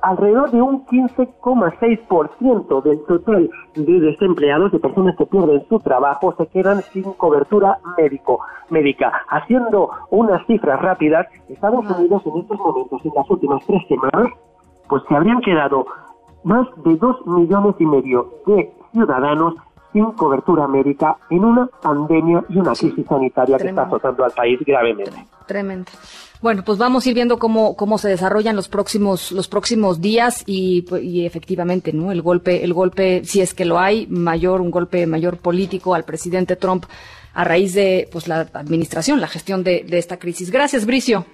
alrededor de un quince coma seis por ciento del total de desempleados, de personas que pierden su trabajo, se quedan sin cobertura médico médica. Haciendo unas cifras rápidas, Estados Unidos en estos momentos, en las últimas tres semanas, pues se habrían quedado más de dos millones y medio de ciudadanos sin cobertura médica en una pandemia y una crisis sí, sanitaria tremendo. que está azotando al país gravemente. Tremendo. Bueno, pues vamos a ir viendo cómo cómo se desarrollan los próximos los próximos días y, y efectivamente, ¿no?, el golpe el golpe si es que lo hay, mayor un golpe mayor político al presidente Trump a raíz de pues la administración, la gestión de de esta crisis. Gracias, Bricio.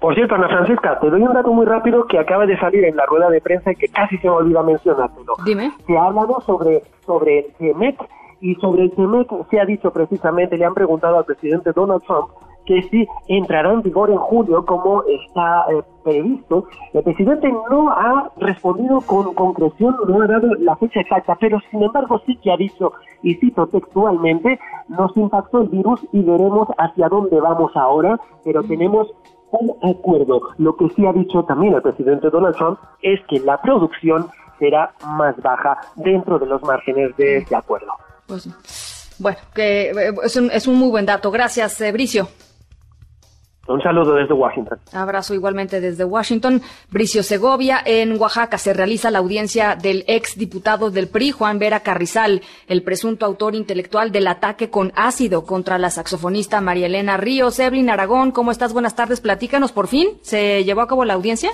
Por cierto, Ana Francisca, te doy un dato muy rápido que acaba de salir en la rueda de prensa y que casi se me olvida mencionártelo. Dime. Se ha hablado sobre, sobre el T M E C, y sobre el T M E C se ha dicho precisamente, le han preguntado al presidente Donald Trump que sí entrará en vigor en julio como está eh, previsto. El presidente no ha respondido con concreción, no ha dado la fecha exacta, pero sin embargo sí que ha dicho, y cito textualmente, nos impactó el virus y veremos hacia dónde vamos ahora, pero tenemos un acuerdo. Lo que sí ha dicho también el presidente Donald Trump es que la producción será más baja dentro de los márgenes de este acuerdo. Pues, bueno, que es un, es un muy buen dato. Gracias, eh, Bricio. Un saludo desde Washington. Abrazo igualmente desde Washington. Bricio Segovia, en Oaxaca se realiza la audiencia del exdiputado del P R I, Juan Vera Carrizal, el presunto autor intelectual del ataque con ácido contra la saxofonista María Elena Ríos. Evelyn Aragón, ¿cómo estás? Buenas tardes, platícanos, por fin se llevó a cabo la audiencia.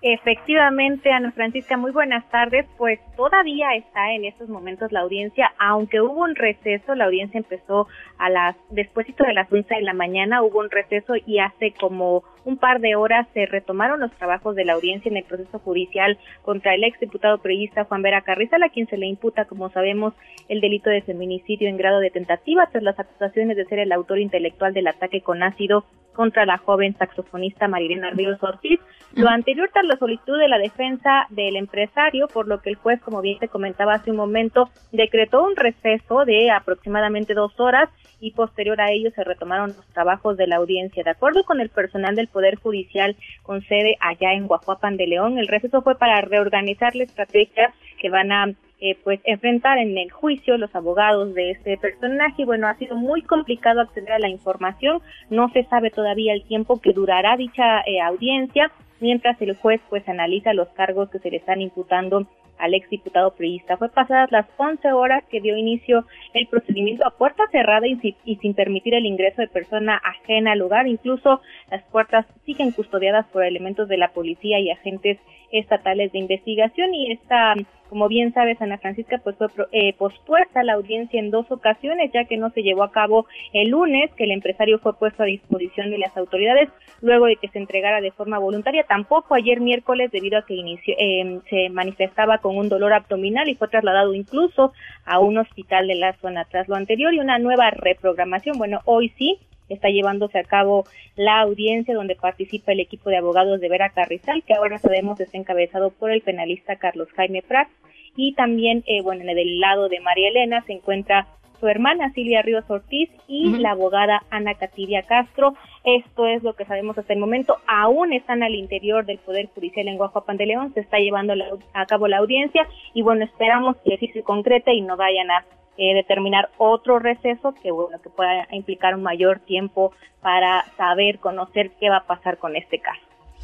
Efectivamente, Ana Francisca, muy buenas tardes. Pues todavía está en estos momentos la audiencia, aunque hubo un receso. La audiencia empezó a las, despuésito de las once de la mañana, hubo un receso y hace como un par de horas se retomaron los trabajos de la audiencia en el proceso judicial contra el exdiputado priista Juan Vera Carrizal, a quien se le imputa, como sabemos, el delito de feminicidio en grado de tentativa tras las acusaciones de ser el autor intelectual del ataque con ácido contra la joven saxofonista Marilena Ríos Ortiz. Lo anterior tras la solicitud de la defensa del empresario, por lo que el juez, como bien te comentaba hace un momento, decretó un receso de aproximadamente dos horas y posterior a ello se retomaron los trabajos de la audiencia. De acuerdo con el personal del Poder Judicial con sede allá en Guajuapan de León, el receso fue para reorganizar la estrategia que van a Eh, pues enfrentar en el juicio los abogados de este personaje. Bueno, ha sido muy complicado acceder a la información, no se sabe todavía el tiempo que durará dicha eh, audiencia, mientras el juez pues analiza los cargos que se le están imputando al exdiputado priista. Fue pasadas las once horas que dio inicio el procedimiento a puerta cerrada y sin, y sin permitir el ingreso de persona ajena al lugar. Incluso las puertas siguen custodiadas por elementos de la policía y agentes estatales de investigación, y esta, como bien sabes, Ana Francisca, pues fue eh, pospuesta la audiencia en dos ocasiones, ya que no se llevó a cabo el lunes, que el empresario fue puesto a disposición de las autoridades luego de que se entregara de forma voluntaria, tampoco ayer miércoles debido a que inició, eh, se manifestaba con un dolor abdominal y fue trasladado incluso a un hospital de la zona. Tras lo anterior y una nueva reprogramación, bueno, hoy sí está llevándose a cabo la audiencia donde participa el equipo de abogados de Vera Carrizal, que ahora sabemos está encabezado por el penalista Carlos Jaime Prats, y también, eh, bueno, del lado de María Elena se encuentra su hermana Silvia Ríos Ortiz y uh-huh. la abogada Ana Catiria Castro. Esto es lo que sabemos hasta el momento. Aún están al interior del Poder Judicial en Guajuapan de León, se está llevando la, a cabo la audiencia, y bueno, esperamos que sí se concrete y no vayan a Eh, determinar otro receso que bueno que pueda implicar un mayor tiempo para saber, conocer qué va a pasar con este caso.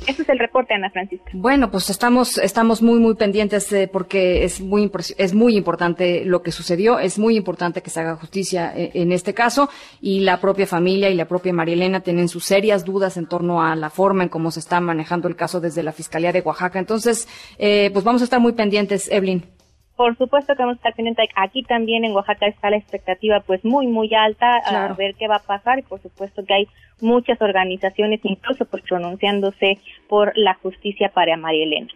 Ese es el reporte, Ana Francisca. Bueno, pues estamos estamos muy muy pendientes eh, porque es muy es muy importante lo que sucedió, es muy importante que se haga justicia eh, en este caso, y la propia familia y la propia María Elena tienen sus serias dudas en torno a la forma en cómo se está manejando el caso desde la Fiscalía de Oaxaca. Entonces, eh, pues vamos a estar muy pendientes, Evelyn. Por supuesto que vamos a estar pendientes. Aquí también en Oaxaca está la expectativa pues muy, muy alta, claro, a ver qué va a pasar, y por supuesto que hay muchas organizaciones incluso pues pronunciándose por la justicia para María Elena.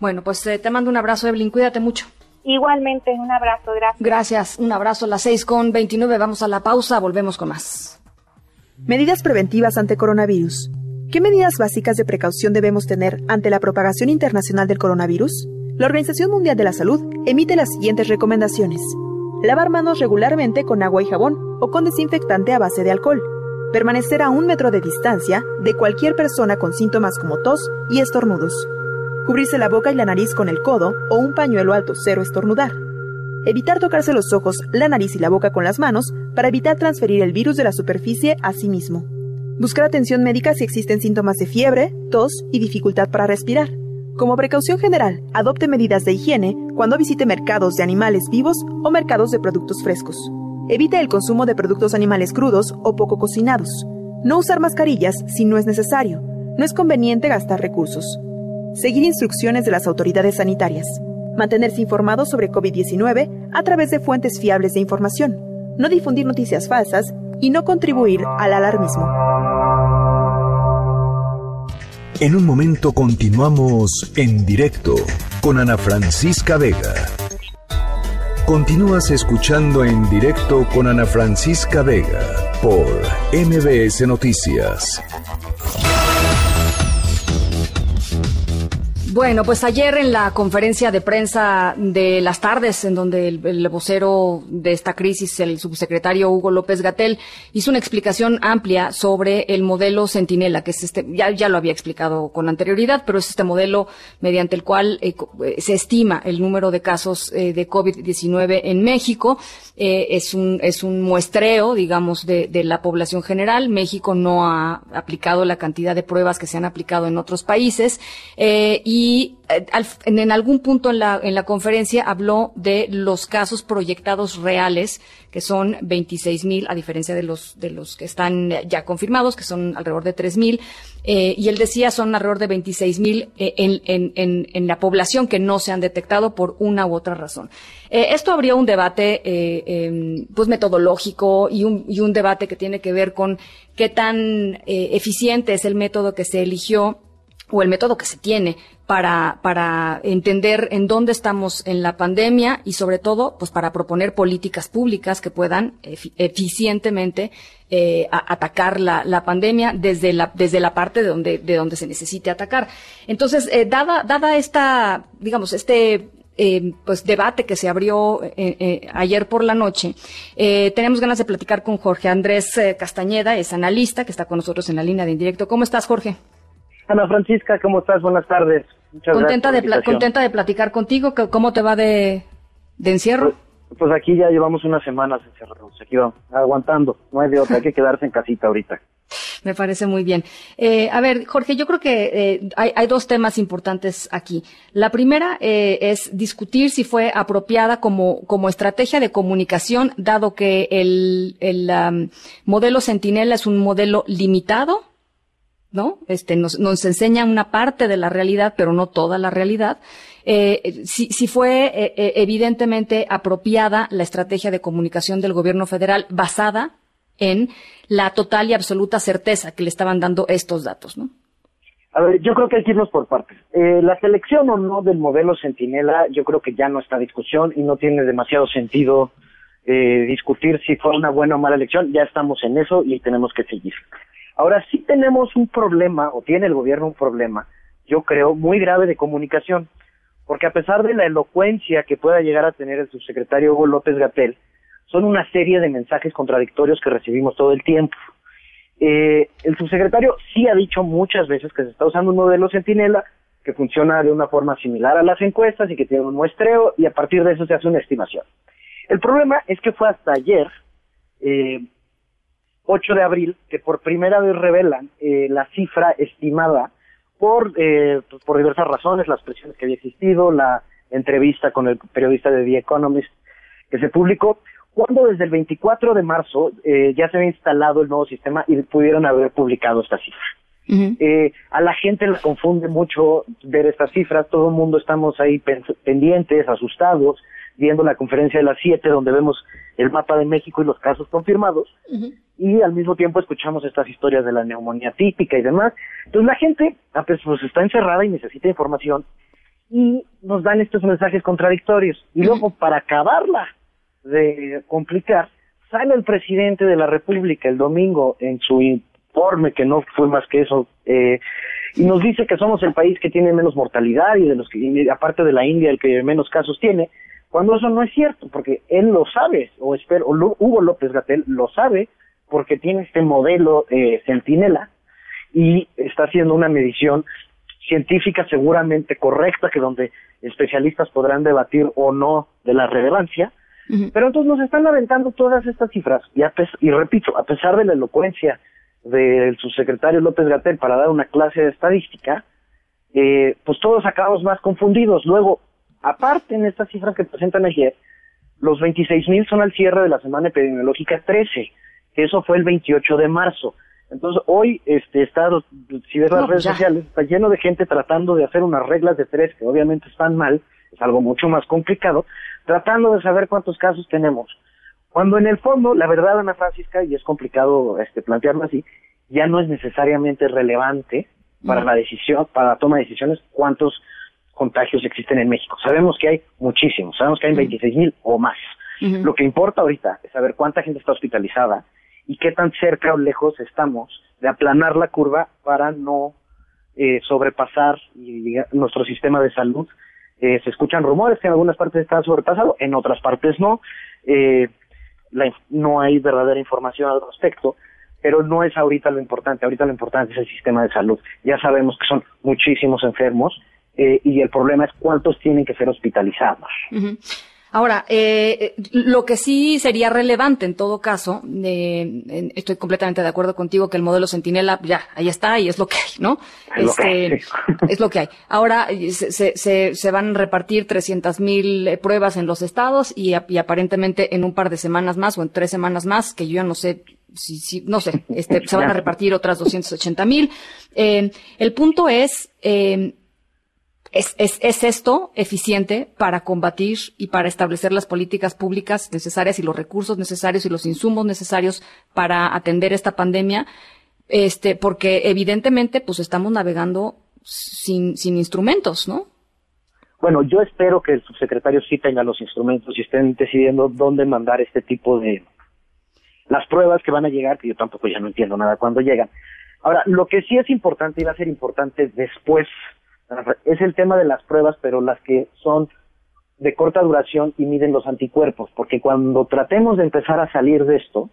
Bueno, pues eh, te mando un abrazo, Evelyn, cuídate mucho. Igualmente, un abrazo, gracias. Gracias, un abrazo. A las seis con veintinueve, vamos a la pausa, volvemos con más. Medidas preventivas ante coronavirus. ¿Qué medidas básicas de precaución debemos tener ante la propagación internacional del coronavirus? La Organización Mundial de la Salud emite las siguientes recomendaciones. Lavar manos regularmente con agua y jabón o con desinfectante a base de alcohol. Permanecer a un metro de distancia de cualquier persona con síntomas como tos y estornudos. Cubrirse la boca y la nariz con el codo o un pañuelo alto cero estornudar. Evitar tocarse los ojos, la nariz y la boca con las manos para evitar transferir el virus de la superficie a sí mismo. Buscar atención médica si existen síntomas de fiebre, tos y dificultad para respirar. Como precaución general, adopte medidas de higiene cuando visite mercados de animales vivos o mercados de productos frescos. Evite el consumo de productos animales crudos o poco cocinados. No usar mascarillas si no es necesario. No es conveniente gastar recursos. Seguir instrucciones de las autoridades sanitarias. Mantenerse informado sobre COVID diecinueve a través de fuentes fiables de información. No difundir noticias falsas y no contribuir al alarmismo. En un momento continuamos en directo con Ana Francisca Vega. Continúas escuchando en directo con Ana Francisca Vega por M B S Noticias. Bueno, pues ayer en la conferencia de prensa de las tardes, en donde el, el vocero de esta crisis, el subsecretario Hugo López Gatell, hizo una explicación amplia sobre el modelo Centinela, que es este, ya, ya lo había explicado con anterioridad, pero es este modelo mediante el cual eh, se estima el número de casos eh, de COVID diecinueve en México. Eh, es un es un muestreo, digamos, de, de la población general. México no ha aplicado la cantidad de pruebas que se han aplicado en otros países eh, y Y en algún punto en la, en la conferencia habló de los casos proyectados reales, que son veintiséis mil, a diferencia de los de los que están ya confirmados, que son alrededor de tres mil. Eh, y él decía son alrededor de veintiséis mil en, en, en, en la población que no se han detectado por una u otra razón. Eh, esto abrió un debate eh, eh, pues metodológico y un, y un debate que tiene que ver con qué tan eh, eficiente es el método que se eligió o el método que se tiene para para entender en dónde estamos en la pandemia y sobre todo pues para proponer políticas públicas que puedan eficientemente eh, atacar la, la pandemia desde la desde la parte de donde de donde se necesite atacar. Entonces, eh, dada dada esta, digamos, este Eh, pues debate que se abrió eh, eh, ayer por la noche. Eh, tenemos ganas de platicar con Jorge Andrés eh, Castañeda, es analista que está con nosotros en la línea de Indirecto. ¿Cómo estás, Jorge? Ana Francisca, ¿cómo estás? Buenas tardes. Muchas contenta gracias. Por de pl contenta de platicar contigo. ¿Cómo te va de, de encierro? Pues, pues aquí ya llevamos unas semanas encerrados. Aquí vamos, aguantando. No hay de otra. Hay que quedarse en casita ahorita. Me parece muy bien. Eh, a ver, Jorge, yo creo que eh, hay, hay dos temas importantes aquí. La primera eh, es discutir si fue apropiada como, como estrategia de comunicación, dado que el, el um, modelo Centinela es un modelo limitado, ¿no? Este, nos, nos enseña una parte de la realidad, pero no toda la realidad. Eh, si, si fue eh, evidentemente apropiada la estrategia de comunicación del gobierno federal basada en la total y absoluta certeza que le estaban dando estos datos, ¿no? A ver, yo creo que hay que irnos por partes. Eh, la selección o no del modelo Centinela, yo creo que ya no está en discusión y no tiene demasiado sentido eh, discutir si fue una buena o mala elección. Ya estamos en eso y tenemos que seguir. Ahora, sí tenemos un problema, o tiene el gobierno un problema, yo creo, muy grave de comunicación, porque a pesar de la elocuencia que pueda llegar a tener el subsecretario Hugo López Gatell, son una serie de mensajes contradictorios que recibimos todo el tiempo. Eh, el subsecretario sí ha dicho muchas veces que se está usando un modelo Centinela, que funciona de una forma similar a las encuestas y que tiene un muestreo, y a partir de eso se hace una estimación. El problema es que fue hasta ayer, eh, ocho de abril, que por primera vez revelan eh, la cifra estimada por eh, por diversas razones, las presiones que había existido, la entrevista con el periodista de The Economist que se publicó, cuando desde el veinticuatro de marzo eh, ya se había instalado el nuevo sistema y pudieron haber publicado esta cifra. Uh-huh. Eh, a la gente la confunde mucho ver estas cifras, todo el mundo estamos ahí pendientes, asustados, viendo la conferencia de las siete, donde vemos el mapa de México y los casos confirmados, uh-huh, y al mismo tiempo escuchamos estas historias de la neumonía típica y demás. Entonces la gente pues, pues está encerrada y necesita información, y nos dan estos mensajes contradictorios. Y luego, uh-huh, para acabarla de complicar, sale el presidente de la República el domingo en su informe, que no fue más que eso, eh, y nos dice que somos el país que tiene menos mortalidad y de los que, y aparte de la India, el que menos casos tiene, cuando eso no es cierto, porque él lo sabe, o Esper, o Hugo López Gatell lo sabe, porque tiene este modelo eh, Centinela y está haciendo una medición científica seguramente correcta, que donde especialistas podrán debatir o no de la relevancia, uh-huh, pero entonces nos están aventando todas estas cifras, y, a y repito, a pesar de la elocuencia del subsecretario López Gatell para dar una clase de estadística, eh, pues todos acabamos más confundidos. Luego, aparte, en estas cifras que presentan ayer, los veintiséis mil son al cierre de la semana epidemiológica trece, que eso fue el veintiocho de marzo. Entonces, hoy, este está, si ves las no, redes ya. sociales, está lleno de gente tratando de hacer unas reglas de tres, que obviamente están mal, es algo mucho más complicado, tratando de saber cuántos casos tenemos. Cuando en el fondo, la verdad, Ana Francisca, y es complicado este plantearlo así, ya no es necesariamente relevante para la decisión, para la toma de decisiones, cuántos contagios existen en México. Sabemos que hay muchísimos, sabemos que hay veintiséis mil o más. Uh-huh. Lo que importa ahorita es saber cuánta gente está hospitalizada y qué tan cerca o lejos estamos de aplanar la curva para no eh, sobrepasar y, y, nuestro sistema de salud. Eh, se escuchan rumores que en algunas partes está sobrepasado, en otras partes no. Eh, la, no hay verdadera información al respecto, pero no es ahorita lo importante. Ahorita lo importante es el sistema de salud. Ya sabemos que son muchísimos enfermos eh, y el problema es cuántos tienen que ser hospitalizados. Uh-huh. Ahora, eh, lo que sí sería relevante en todo caso, eh, estoy completamente de acuerdo contigo que el modelo Centinela, ya, ahí está y es lo que hay, ¿no? Es, este, lo, que hay. es lo que hay. Ahora se, se, se van a repartir trescientas mil pruebas en los estados y, y aparentemente en un par de semanas más o en tres semanas más, que yo ya no sé... Sí, sí, no sé, este, se van a repartir otras doscientas ochenta mil. Eh, el punto es, eh, es, es, ¿es esto eficiente para combatir y para establecer las políticas públicas necesarias y los recursos necesarios y los insumos necesarios para atender esta pandemia? Este, porque evidentemente, pues estamos navegando sin, sin instrumentos, ¿no? Bueno, yo espero que el subsecretario sí tenga los instrumentos y estén decidiendo dónde mandar este tipo de... las pruebas que van a llegar, que yo tampoco ya no entiendo nada cuando llegan. Ahora, lo que sí es importante y va a ser importante después es el tema de las pruebas, pero las que son de corta duración y miden los anticuerpos, porque cuando tratemos de empezar a salir de esto,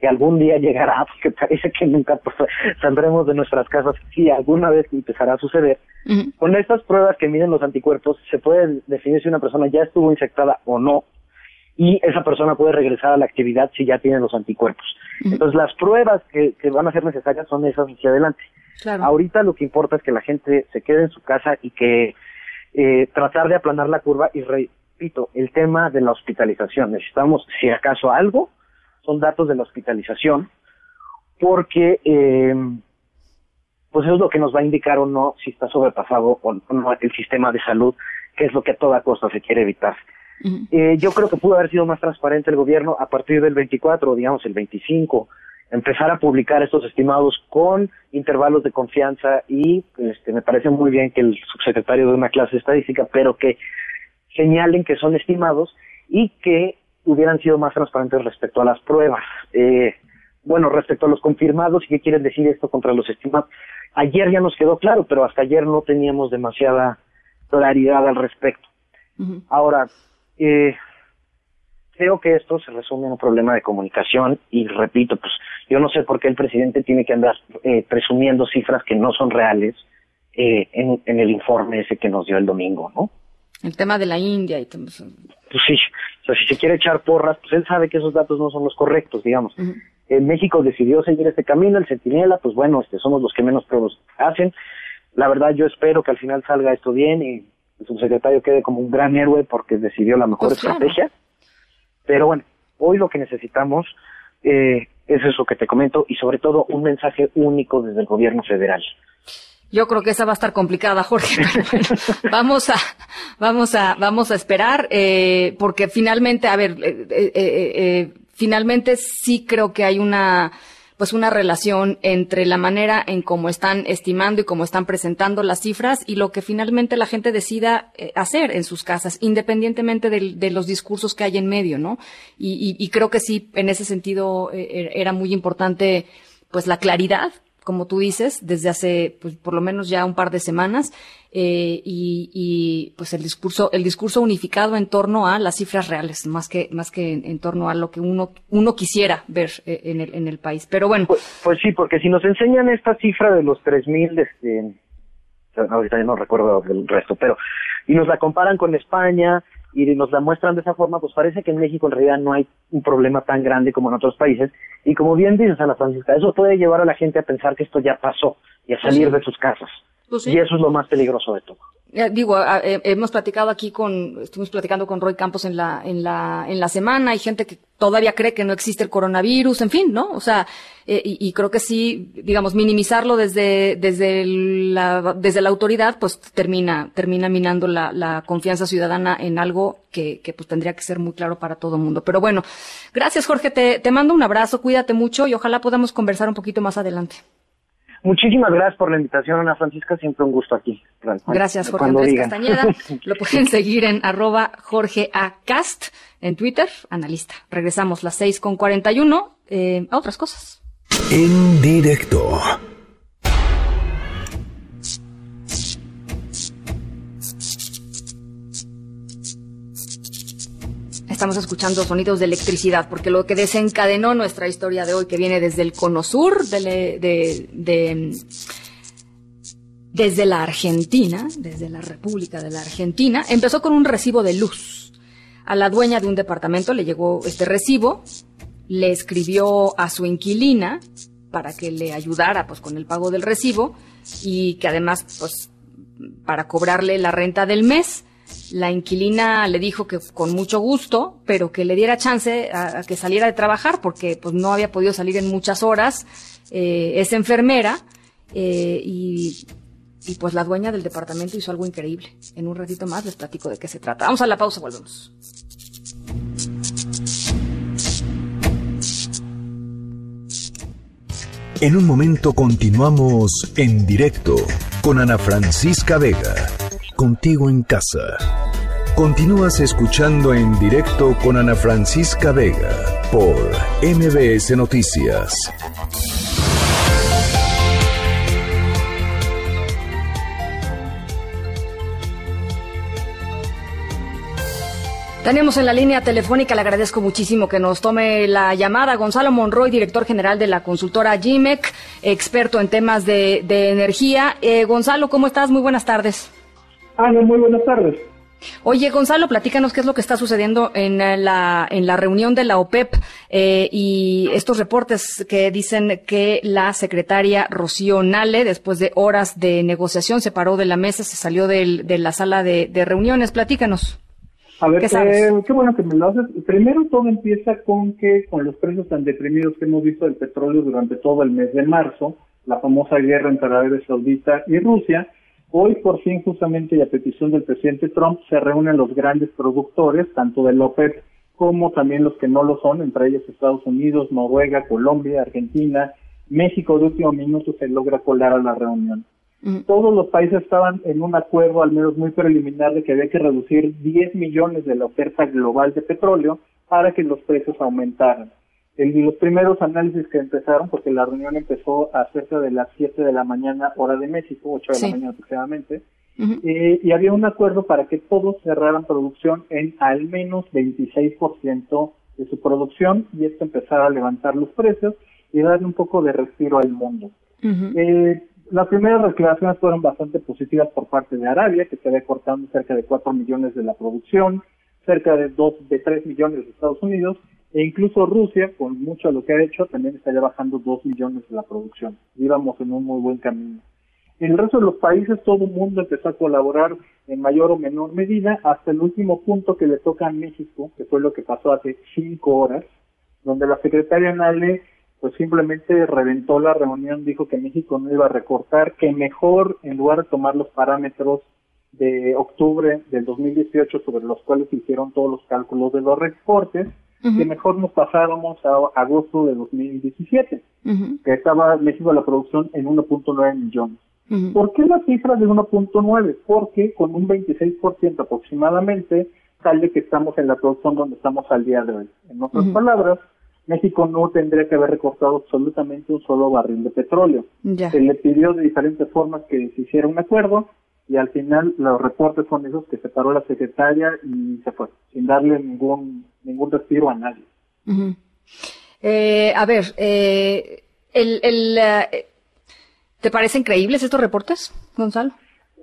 que algún día llegará, porque parece que nunca saldremos de nuestras casas, si alguna vez empezará a suceder, uh-huh. Con estas pruebas que miden los anticuerpos se puede definir si una persona ya estuvo infectada o no, y esa persona puede regresar a la actividad si ya tiene los anticuerpos. Uh-huh. Entonces, las pruebas que, que van a ser necesarias son esas hacia adelante. Claro. Ahorita lo que importa es que la gente se quede en su casa y que eh, tratar de aplanar la curva. Y repito, el tema de la hospitalización. Necesitamos, si acaso algo, son datos de la hospitalización, porque eh, pues eso es lo que nos va a indicar o no si está sobrepasado o no el sistema de salud, que es lo que a toda costa se quiere evitar. Uh-huh. Eh, yo creo que pudo haber sido más transparente el gobierno a partir del veinticuatro, digamos el veinticinco, empezar a publicar estos estimados con intervalos de confianza y este, me parece muy bien que el subsecretario dé una clase de estadística, pero que señalen que son estimados y que hubieran sido más transparentes respecto a las pruebas. Eh, bueno, respecto a los confirmados, ¿y qué quieren decir esto contra los estimados? Ayer ya nos quedó claro, pero hasta ayer no teníamos demasiada claridad al respecto. Uh-huh. Ahora... Eh, creo que esto se resume en un problema de comunicación y repito, pues yo no sé por qué el presidente tiene que andar eh, presumiendo cifras que no son reales eh, en, en el informe ese que nos dio el domingo, ¿no? El tema de la India y todo eso. Pues sí, o sea, si se quiere echar porras, pues él sabe que esos datos no son los correctos, digamos. Uh-huh. eh, México decidió seguir este camino, el Centinela, pues bueno, este somos los que menos pruebas hacen. La verdad yo espero que al final salga esto bien y el subsecretario quede como un gran héroe porque decidió la mejor pues estrategia. Claro. Pero bueno, hoy lo que necesitamos eh, es eso que te comento y sobre todo un mensaje único desde el gobierno federal. Yo creo que esa va a estar complicada, Jorge. Bueno, vamos a, vamos a, vamos a esperar eh, porque finalmente, a ver, eh, eh, eh, finalmente sí creo que hay una... pues una relación entre la manera en cómo están estimando y cómo están presentando las cifras y lo que finalmente la gente decida hacer en sus casas, independientemente de, de los discursos que hay en medio, ¿no? Y, y, y creo que sí, en ese sentido eh, era muy importante pues la claridad, como tú dices, desde hace pues, por lo menos ya un par de semanas eh, y, y pues el discurso el discurso unificado en torno a las cifras reales más que más que en, en torno a lo que uno uno quisiera ver eh, en el en el país. Pero bueno, pues, pues sí, porque si nos enseñan esta cifra de los tres mil, este, ahorita no recuerdo el resto, pero y nos la comparan con España y nos la muestran de esa forma, pues parece que en México en realidad no hay un problema tan grande como en otros países, y como bien dices, Ana Francisca, eso puede llevar a la gente a pensar que esto ya pasó, y a salir de sus casas, pues sí. Y eso es lo más peligroso de todo. Eh, digo, eh, hemos platicado aquí con, estuvimos platicando con Roy Campos en la, en la, en la semana, hay gente que todavía cree que no existe el coronavirus, en fin, ¿no? O sea, eh, y, y creo que sí, digamos, minimizarlo desde, desde la, desde la autoridad, pues termina, termina minando la, la confianza ciudadana en algo que, que pues tendría que ser muy claro para todo el mundo. Pero bueno, gracias Jorge, te, te mando un abrazo, cuídate mucho y ojalá podamos conversar un poquito más adelante. Muchísimas gracias por la invitación, Ana Francisca, siempre un gusto aquí. Gracias, Jorge Andrés Castañeda. Lo pueden seguir en arroba Jorge A. Cast, en Twitter, analista. Regresamos las seis con cuarenta y uno eh, a otras cosas. En directo. Estamos escuchando sonidos de electricidad, porque lo que desencadenó nuestra historia de hoy, que viene desde el cono sur, de, de, de, desde la Argentina, desde la República de la Argentina, empezó con un recibo de luz. A la dueña de un departamento le llegó este recibo, le escribió a su inquilina para que le ayudara pues con el pago del recibo y que además pues para cobrarle la renta del mes. La inquilina le dijo que con mucho gusto, pero que le diera chance a, a que saliera de trabajar porque pues no había podido salir en muchas horas. Eh, es enfermera eh, y, y pues la dueña del departamento hizo algo increíble. En un ratito más les platico de qué se trata. Vamos a la pausa, volvemos. En un momento continuamos en directo con Ana Francisca Vega. Contigo en casa. Continúas escuchando en directo con Ana Francisca Vega por M B S Noticias. Tenemos en la línea telefónica, le agradezco muchísimo que nos tome la llamada, Gonzalo Monroy, director general de la consultora G I M E C, experto en temas de, de energía. Eh, Gonzalo, ¿cómo estás? Muy buenas tardes. Ah, no, muy buenas tardes. Oye, Gonzalo, platícanos qué es lo que está sucediendo en la en la reunión de la O P E P eh, y estos reportes que dicen que la secretaria Rocío Nale, después de horas de negociación, se paró de la mesa, se salió del, de la sala de, de reuniones. Platícanos. A ver, ¿qué sabes? Eh, qué bueno que me lo haces. Primero, todo empieza con que con los precios tan deprimidos que hemos visto del petróleo durante todo el mes de marzo, la famosa guerra entre Arabia Saudita y Rusia. Hoy, por fin, justamente y a petición del presidente Trump, se reúnen los grandes productores, tanto del OPEP como también los que no lo son, entre ellos Estados Unidos, Noruega, Colombia, Argentina, México. De último minuto se logra colar a la reunión. Mm. Todos los países estaban en un acuerdo, al menos muy preliminar, de que había que reducir diez millones de la oferta global de petróleo para que los precios aumentaran. En los primeros análisis que empezaron, porque la reunión empezó a cerca de las siete de la mañana, hora de México, ocho de sí. la mañana aproximadamente, uh-huh. eh, y había un acuerdo para que todos cerraran producción en al menos veintiséis por ciento de su producción, y esto empezara a levantar los precios y darle un poco de respiro al mundo. Uh-huh. Eh, las primeras declaraciones fueron bastante positivas por parte de Arabia, que se había cortado cerca de cuatro millones de la producción, cerca de dos, de tres millones de Estados Unidos, e incluso Rusia, con mucho de lo que ha hecho, también estaría bajando dos millones de la producción. Íbamos en un muy buen camino. En el resto de los países, todo el mundo empezó a colaborar en mayor o menor medida, hasta el último punto que le toca a México, que fue lo que pasó hace cinco horas, donde la secretaria Nale pues simplemente reventó la reunión, dijo que México no iba a recortar, que mejor, en lugar de tomar los parámetros de octubre del dos mil dieciocho, sobre los cuales se hicieron todos los cálculos de los recortes, Uh-huh. que mejor nos pasáramos a agosto de dos mil diecisiete, uh-huh. que estaba México la producción en uno punto nueve millones. Uh-huh. ¿Por qué la cifra de uno punto nueve? Porque con un veintiséis por ciento aproximadamente sale que estamos en la producción donde estamos al día de hoy. En otras uh-huh. palabras, México no tendría que haber recortado absolutamente un solo barril de petróleo. Ya. Se le pidió de diferentes formas que se hiciera un acuerdo, y al final los reportes son esos que se paró la secretaria y se fue, sin darle ningún ningún respiro a nadie. Uh-huh. eh, a ver, eh, el, el, eh, ¿te parecen creíbles estos reportes, Gonzalo?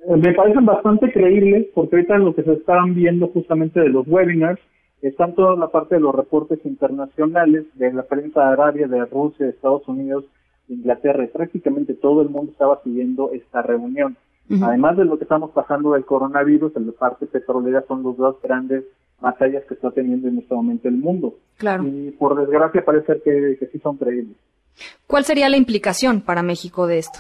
Eh, me parecen bastante creíbles, porque ahorita lo que se están viendo justamente de los webinars, están toda la parte de los reportes internacionales, de la prensa de Arabia, de Rusia, de Estados Unidos, de Inglaterra, y prácticamente todo el mundo estaba siguiendo esta reunión. Uh-huh. Además de lo que estamos pasando del coronavirus, en la parte petrolera son los dos grandes batallas que está teniendo en este momento el mundo. Claro. Y por desgracia parece ser que, que sí son creíbles. ¿Cuál sería la implicación para México de esto?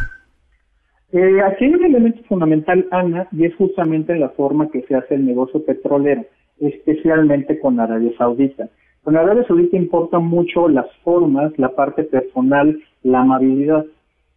Eh, aquí hay un elemento fundamental, Ana, y es justamente la forma que se hace el negocio petrolero, especialmente con Arabia Saudita. Con Arabia Saudita importan mucho las formas, la parte personal, la amabilidad.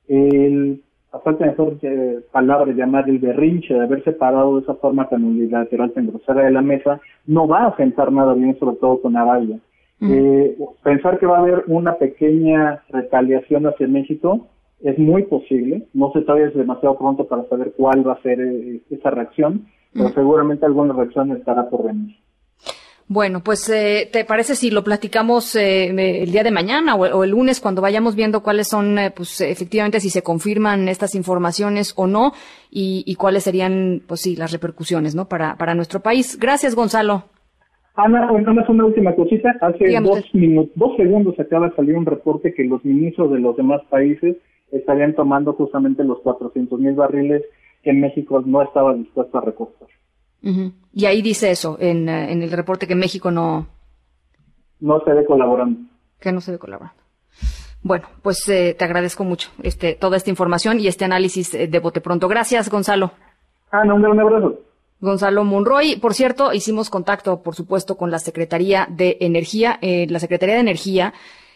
el, a falta de mejor eh, palabra, llamar el berrinche de haberse parado de esa forma tan unilateral, tan grosera de la mesa, no va a sentar nada bien, sobre todo con Arabia. Mm. Eh, pensar que va a haber una pequeña retaliación hacia México es muy posible, no se sabe, es demasiado pronto para saber cuál va a ser eh, esa reacción, mm. pero seguramente alguna reacción estará por venir. Bueno, pues, eh, ¿te parece si lo platicamos eh, el día de mañana o, o el lunes cuando vayamos viendo cuáles son, eh, pues, efectivamente, si se confirman estas informaciones o no y, y cuáles serían, pues sí, las repercusiones, ¿no?, para, para nuestro país? Gracias, Gonzalo. Ana, una última cosita. Hace dos, minutos, dos segundos acaba de salir un reporte que los ministros de los demás países estarían tomando justamente los cuatrocientos mil barriles que México no estaba dispuesto a recortar. Uh-huh. Y ahí dice eso, en, en el reporte, que México no... No se ve colaborando. Que no se ve colaborando. Bueno, pues eh, te agradezco mucho este toda esta información y este análisis de Bote Pronto. Gracias, Gonzalo. Ah, no, un abrazo. Gonzalo Monroy. Por cierto, hicimos contacto, por supuesto, con la Secretaría de Energía. Eh, la Secretaría de Energía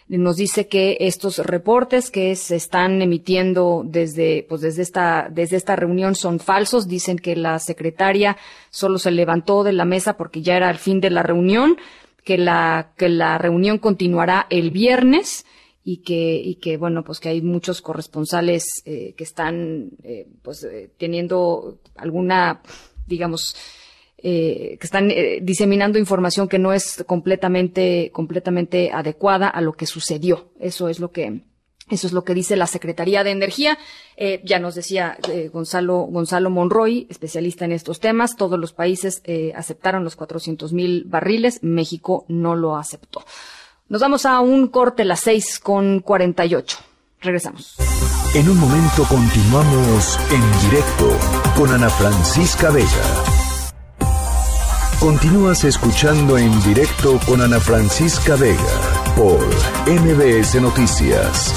nos dice que estos reportes que se están emitiendo desde, pues desde esta, desde esta reunión son falsos. Dicen que la secretaria solo se levantó de la mesa porque ya era el fin de la reunión, que la, que la reunión continuará el viernes y que, y que bueno, pues que hay muchos corresponsales eh, que están, eh, pues, eh, teniendo alguna, digamos, Eh, que están eh, diseminando información que no es completamente, completamente adecuada a lo que sucedió. Eso es lo que, eso es lo que dice la Secretaría de Energía. Eh, ya nos decía eh, Gonzalo, Gonzalo Monroy, especialista en estos temas. Todos los países eh, aceptaron los cuatrocientos mil barriles. México no lo aceptó. Nos vamos a un corte, las seis con cuarenta y ocho. Regresamos. En un momento continuamos en directo con Ana Francisca Vega. Continúas escuchando en directo con Ana Francisca Vega por M B S Noticias.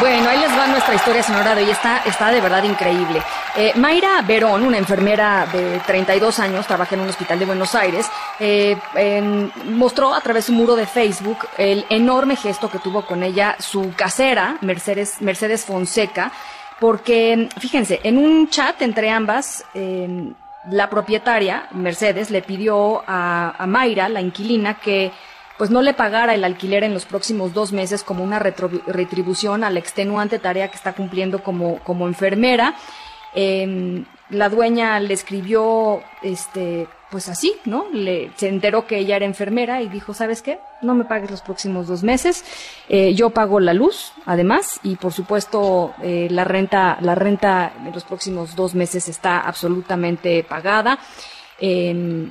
Bueno, ahí les va nuestra historia sonora de hoy. Está, está de verdad increíble. Eh, Mayra Verón, una enfermera de treinta y dos años, trabaja en un hospital de Buenos Aires, eh, eh, mostró a través de su muro de Facebook el enorme gesto que tuvo con ella su casera, Mercedes, Mercedes Fonseca, porque, fíjense, en un chat entre ambas, eh, la propietaria, Mercedes, le pidió a, a Mayra, la inquilina, que pues no le pagara el alquiler en los próximos dos meses como una retro, retribución a la extenuante tarea que está cumpliendo como, como enfermera. Eh, la dueña le escribió, este, pues así, ¿no? Le, se enteró que ella era enfermera y dijo, ¿sabes qué? No me pagues los próximos dos meses. Eh, yo pago la luz, además, y por supuesto eh, la renta, la renta de los próximos dos meses está absolutamente pagada. Eh,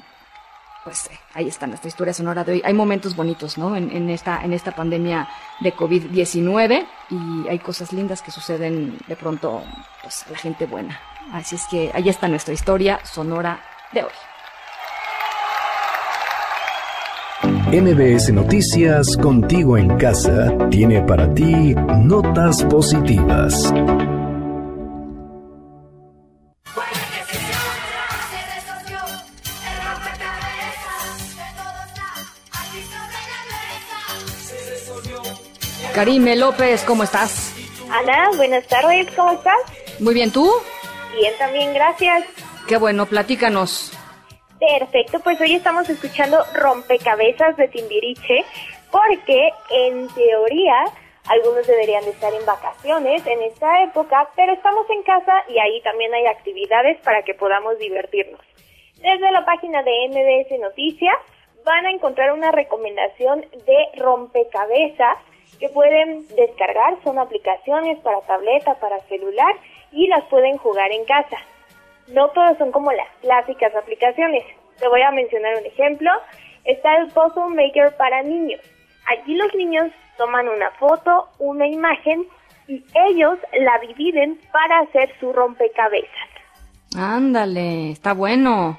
pues eh, ahí está nuestra historia sonora de hoy. Hay momentos bonitos, ¿no? En, en esta, en esta pandemia de COVID diecinueve, y hay cosas lindas que suceden de pronto, pues, a la gente buena. Así es que ahí está nuestra historia sonora de hoy. M B S Noticias, contigo en casa, tiene para ti notas positivas. Karime López, ¿cómo estás? Ana, buenas tardes, ¿cómo estás? Muy bien, ¿tú? Bien, también, gracias. Qué bueno, platícanos. Perfecto, pues hoy estamos escuchando Rompecabezas de Timbiriche, porque en teoría algunos deberían de estar en vacaciones en esta época, pero estamos en casa y ahí también hay actividades para que podamos divertirnos. Desde la página de M B S Noticias van a encontrar una recomendación de rompecabezas que pueden descargar, son aplicaciones para tableta, para celular, y las pueden jugar en casa. No todas son como las clásicas aplicaciones. Te voy a mencionar un ejemplo. Está el Puzzle Maker para niños. Allí los niños toman una foto, una imagen, y ellos la dividen para hacer su rompecabezas. Ándale, está bueno.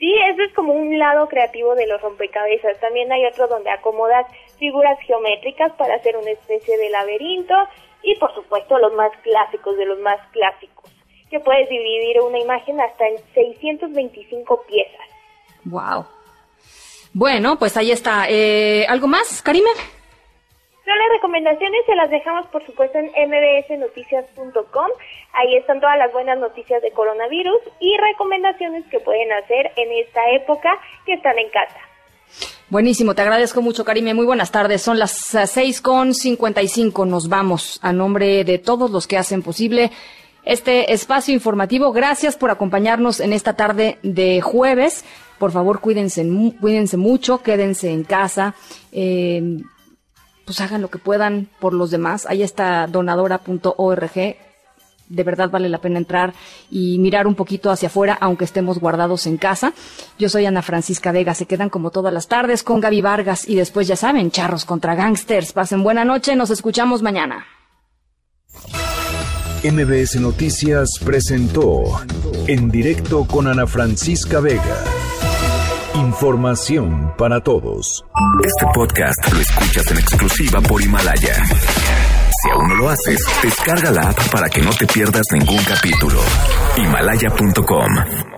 Sí, eso es como un lado creativo de los rompecabezas. También hay otro donde acomodas figuras geométricas para hacer una especie de laberinto, y por supuesto los más clásicos de los más clásicos, que puedes dividir una imagen hasta en seiscientas veinticinco piezas. Wow. Bueno, pues ahí está. Eh, ¿Algo más, Karime? No, las recomendaciones se las dejamos, por supuesto, en m b s noticias punto com. Ahí están todas las buenas noticias de coronavirus y recomendaciones que pueden hacer en esta época que están en casa. Buenísimo, te agradezco mucho, Karime. Muy buenas tardes. Son las seis con cincuenta y cinco. Nos vamos. A nombre de todos los que hacen posible este espacio informativo, gracias por acompañarnos en esta tarde de jueves. Por favor, cuídense, cuídense mucho, quédense en casa. Eh, pues hagan lo que puedan por los demás. Ahí está donadora punto org. De verdad vale la pena entrar y mirar un poquito hacia afuera, aunque estemos guardados en casa. Yo soy Ana Francisca Vega. Se quedan como todas las tardes con Gaby Vargas y después, ya saben, charros contra gangsters. Pasen buena noche. Nos escuchamos mañana. M B S Noticias presentó En Directo con Ana Francisca Vega. Información para todos. Este podcast lo escuchas en exclusiva por Himalaya. Si aún no lo haces, descarga la app para que no te pierdas ningún capítulo. Himalaya punto com